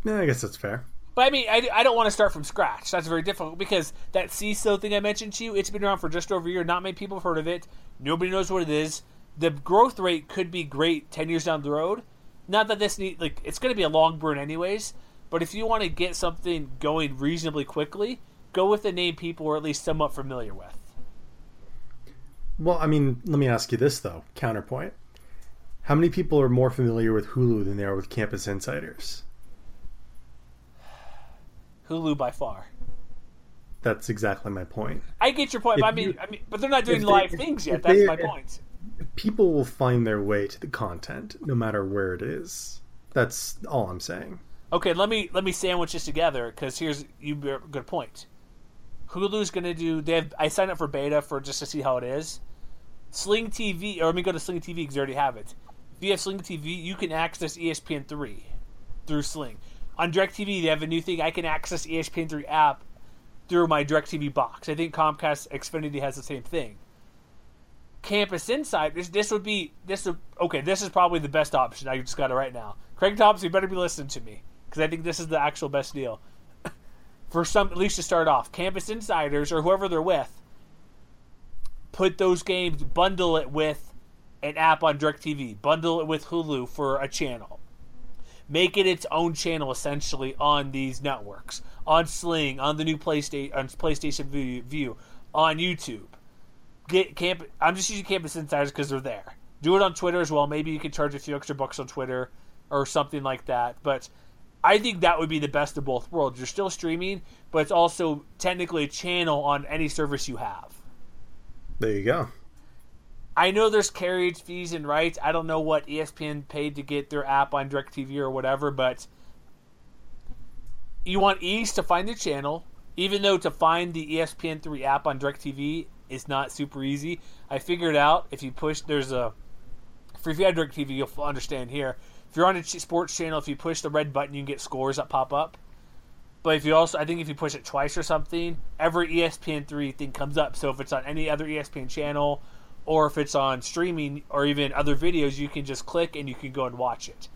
Yeah, I guess that's fair. But I mean, I don't want to start from scratch. That's very difficult, because that CISO thing I mentioned to you, it's been around for just over a year. Not many people have heard of it. Nobody knows what it is. The growth rate could be great 10 years down the road. Not that this need, like, it's going to be a long burn anyways, but if you want to get something going reasonably quickly, go with a name people are at least somewhat familiar with. Well, I mean, let me ask you this, though. Counterpoint. How many people are more familiar with Hulu than they are with Campus Insiders? Hulu by far. That's exactly my point. I get your point, but I mean, but they're not doing live things yet. That's my point. People will find their way to the content, no matter where it is. That's all I'm saying. Okay, let me sandwich this together, because here's you good point. Hulu's gonna do. I signed up for beta for just to see how it is. Sling TV, or let me go to Sling TV because I already have it. If you have Sling TV, you can access ESPN3 through Sling. On DirecTV, they have a new thing. I can access ESPN3 app through my DirecTV box. I think Comcast Xfinity has the same thing. Campus Insight, this is probably the best option. I just got it right now. Craig Thompson, you better be listening to me, because I think this is the actual best deal. For some, at least to start off, Campus Insiders, or whoever they're with, put those games, bundle it with an app on DirecTV, bundle it with Hulu for a channel. Make it its own channel, essentially, on these networks. On Sling, on the new PlayStation View, on YouTube. I'm just using Campus Insiders because they're there. Do it on Twitter as well. Maybe you can charge a few extra bucks on Twitter or something like that. But I think that would be the best of both worlds. You're still streaming, but it's also technically a channel on any service you have. There you go. I know there's carriage fees and rights. I don't know what ESPN paid to get their app on DirecTV or whatever, but you want ease to find the channel, even though to find the ESPN3 app on DirecTV is not super easy. I figured out if you have DirecTV, you'll understand here. If you're on a sports channel, if you push the red button, you can get scores that pop up. But if you push it twice or something, every ESPN3 thing comes up. So if it's on any other ESPN channel, or if it's on streaming or even other videos, you can just click and you can go and watch it.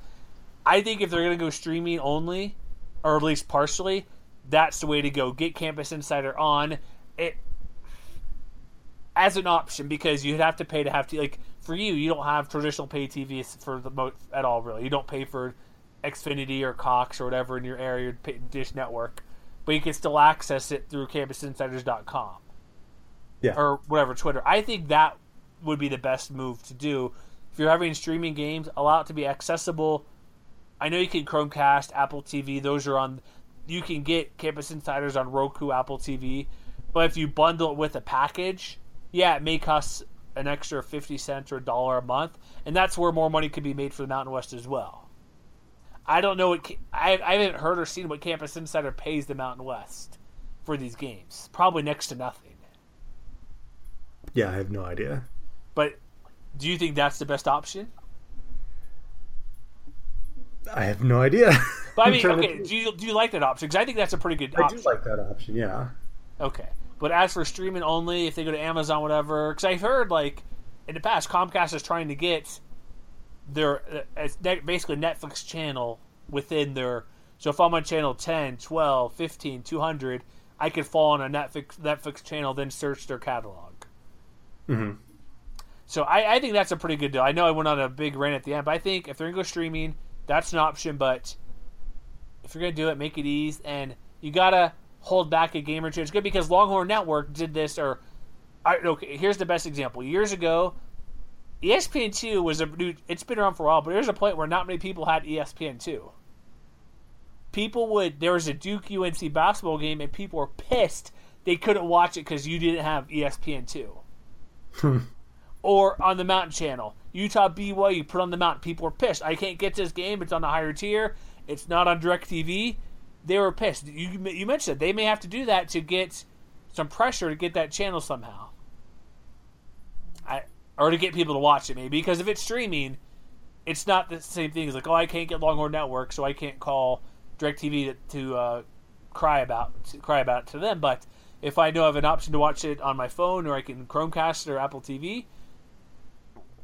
I think if they're going to go streaming only, or at least partially, that's the way to go. Get Campus Insider on it as an option, because you'd have to pay to have TV. Like, for you don't have traditional pay TV at all, really. You don't pay for Xfinity or Cox or whatever in your area, your dish network. But you can still access it through campusinsiders.com. Yeah. Or whatever, Twitter. I think that would be the best move to do. If you're having streaming games, allow it to be accessible. I know you can Chromecast, Apple TV, those are on. You can get Campus Insiders on Roku, Apple TV, but if you bundle it with a package, yeah, it may cost an extra 50 cents or $1 a month, and that's where more money could be made for the Mountain West as well. I don't know what I haven't heard or seen what Campus Insider pays the Mountain West for these games. Probably next to nothing. Yeah, I have no idea. But do you think that's the best option? I have no idea. But I mean, okay, do you like that option? Because I think that's a pretty good option. I do like that option, yeah. Okay. But as for streaming only, if they go to Amazon, whatever, because I've heard, like, in the past, Comcast is trying to get their basically Netflix channel within their. So if I'm on channel 10, 12, 15, 200, I could fall on a Netflix channel, then search their catalog. Mm-hmm. So I think that's a pretty good deal. I know I went on a big rant at the end, but I think if they're going to go streaming, that's an option. But if you're going to do it, make it easy. And you got to hold back a game or two. It's good because Longhorn Network did this. Here's the best example. Years ago, ESPN2 was it's been around for a while, but there's a point where not many people had ESPN2. people would, there was a Duke UNC basketball game and people were pissed they couldn't watch it because you didn't have ESPN2. Or on the Mountain Channel. Utah BYU put on the Mountain. People were pissed. I can't get this game. It's on the higher tier. It's not on DirecTV. They were pissed. You mentioned that. They may have to do that to get some pressure to get that channel somehow. Or to get people to watch it maybe. Because if it's streaming, it's not the same thing. It's like, oh, I can't get Longhorn Network, so I can't call DirecTV to cry about it to them. But if I know I have an option to watch it on my phone, or I can Chromecast it or Apple TV,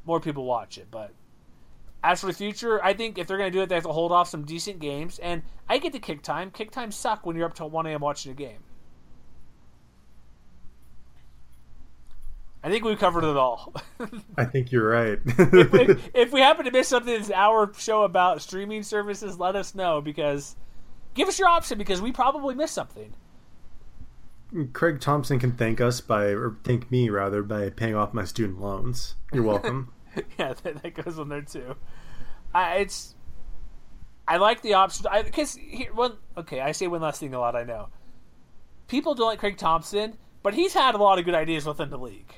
more people watch it. But as for the future, I think if they're going to do it, they have to hold off some decent games. And I get the kick time. Kick times suck when you're up till 1 a.m. watching a game. I think we've covered it all. I think you're right. If we happen to miss something in this hour show about streaming services, let us know, because give us your option, because we probably missed something. Craig Thompson can thank me by paying off my student loans. You're welcome. Yeah, that goes on there too. I like the option. I say one last thing a lot. I know people don't like Craig Thompson, but he's had a lot of good ideas within the league.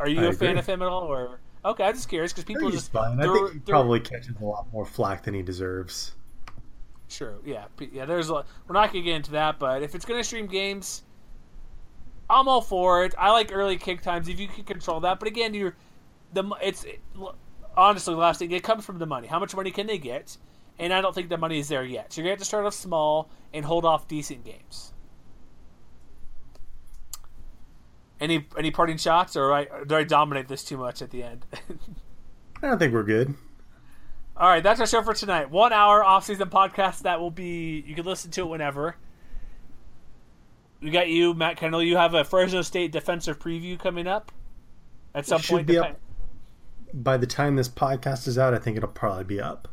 Are you a fan of him at all? Or okay, I'm just curious because people just. Fine. I think he probably catches a lot more flack than he deserves. True. Yeah. There's a lot. We're not gonna get into that, but if it's gonna stream games, I'm all for it. I like early kick times if you can control that. But again, honestly, the last thing, it comes from the money. How much money can they get? And I don't think the money is there yet. So you're gonna have to start off small and hold off decent games. Any parting shots, or do I dominate this too much at the end? I don't think we're good. All right, that's our show for tonight. 1 hour off-season podcast that will be – you can listen to it whenever. We got you, Matt Kendall. You have a Fresno State defensive preview coming up at some point. Be up. By the time this podcast is out, I think it'll probably be up.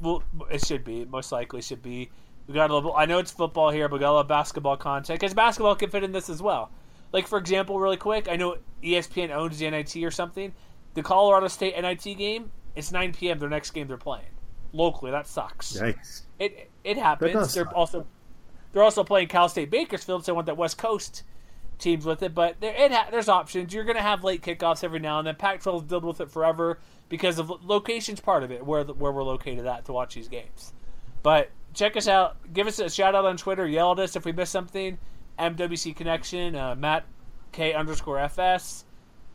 Well, it should be. It most likely should be. We got a little – I know it's football here, but we got a lot of basketball content because basketball can fit in this as well. Like, for example, really quick, I know ESPN owns the NIT or something. The Colorado State NIT game – It's 9 p.m. Their next game they're playing locally. That sucks. Yikes. It happens. They're also playing Cal State Bakersfield, so they want that West Coast teams with it. But there's options. You're going to have late kickoffs every now and then. Pac-12 has dealt with it forever because of location's part of it, where we're located at to watch these games. But check us out. Give us a shout out on Twitter. Yell at us if we miss something. MWC Connection. MattK_FS.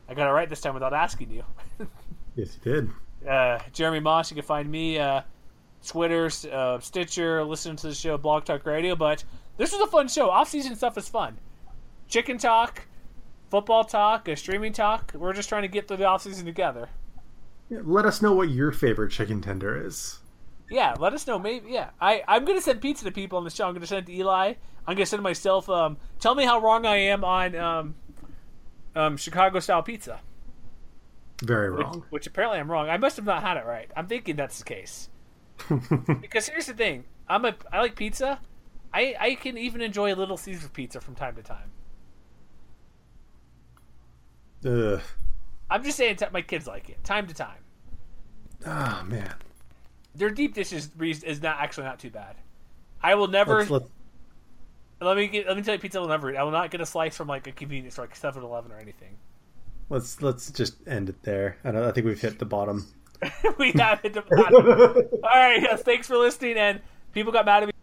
I got it right this time without asking you. Yes, you did. Jeremy Moss, you can find me Twitter, Stitcher, listening to the show, Blog Talk Radio. But this was a fun show. Off-season stuff is fun. Chicken talk, football talk, streaming talk. We're just trying to get through the off-season together. Yeah, let us know what your favorite chicken tender is. Yeah, let us know. Maybe. Yeah, I'm going to send pizza to people on the show. I'm going to send it to Eli. I'm going to send it myself. Tell me how wrong I am on Chicago-style pizza. Very wrong. Which apparently I'm wrong. I must have not had it right. I'm thinking that's the case. Because here's the thing. I like pizza. I can even enjoy a Little Caesar pizza from time to time. Ugh. I'm just saying my kids like it. Time to time. Ah, man. Their deep dish is not too bad. I will never... Let me tell you, pizza will never eat. I will not get a slice from like a convenience store like 7-Eleven or anything. Let's just end it there. I think we've hit the bottom. We have hit the bottom. All right, guys, thanks for listening. And people got mad at me.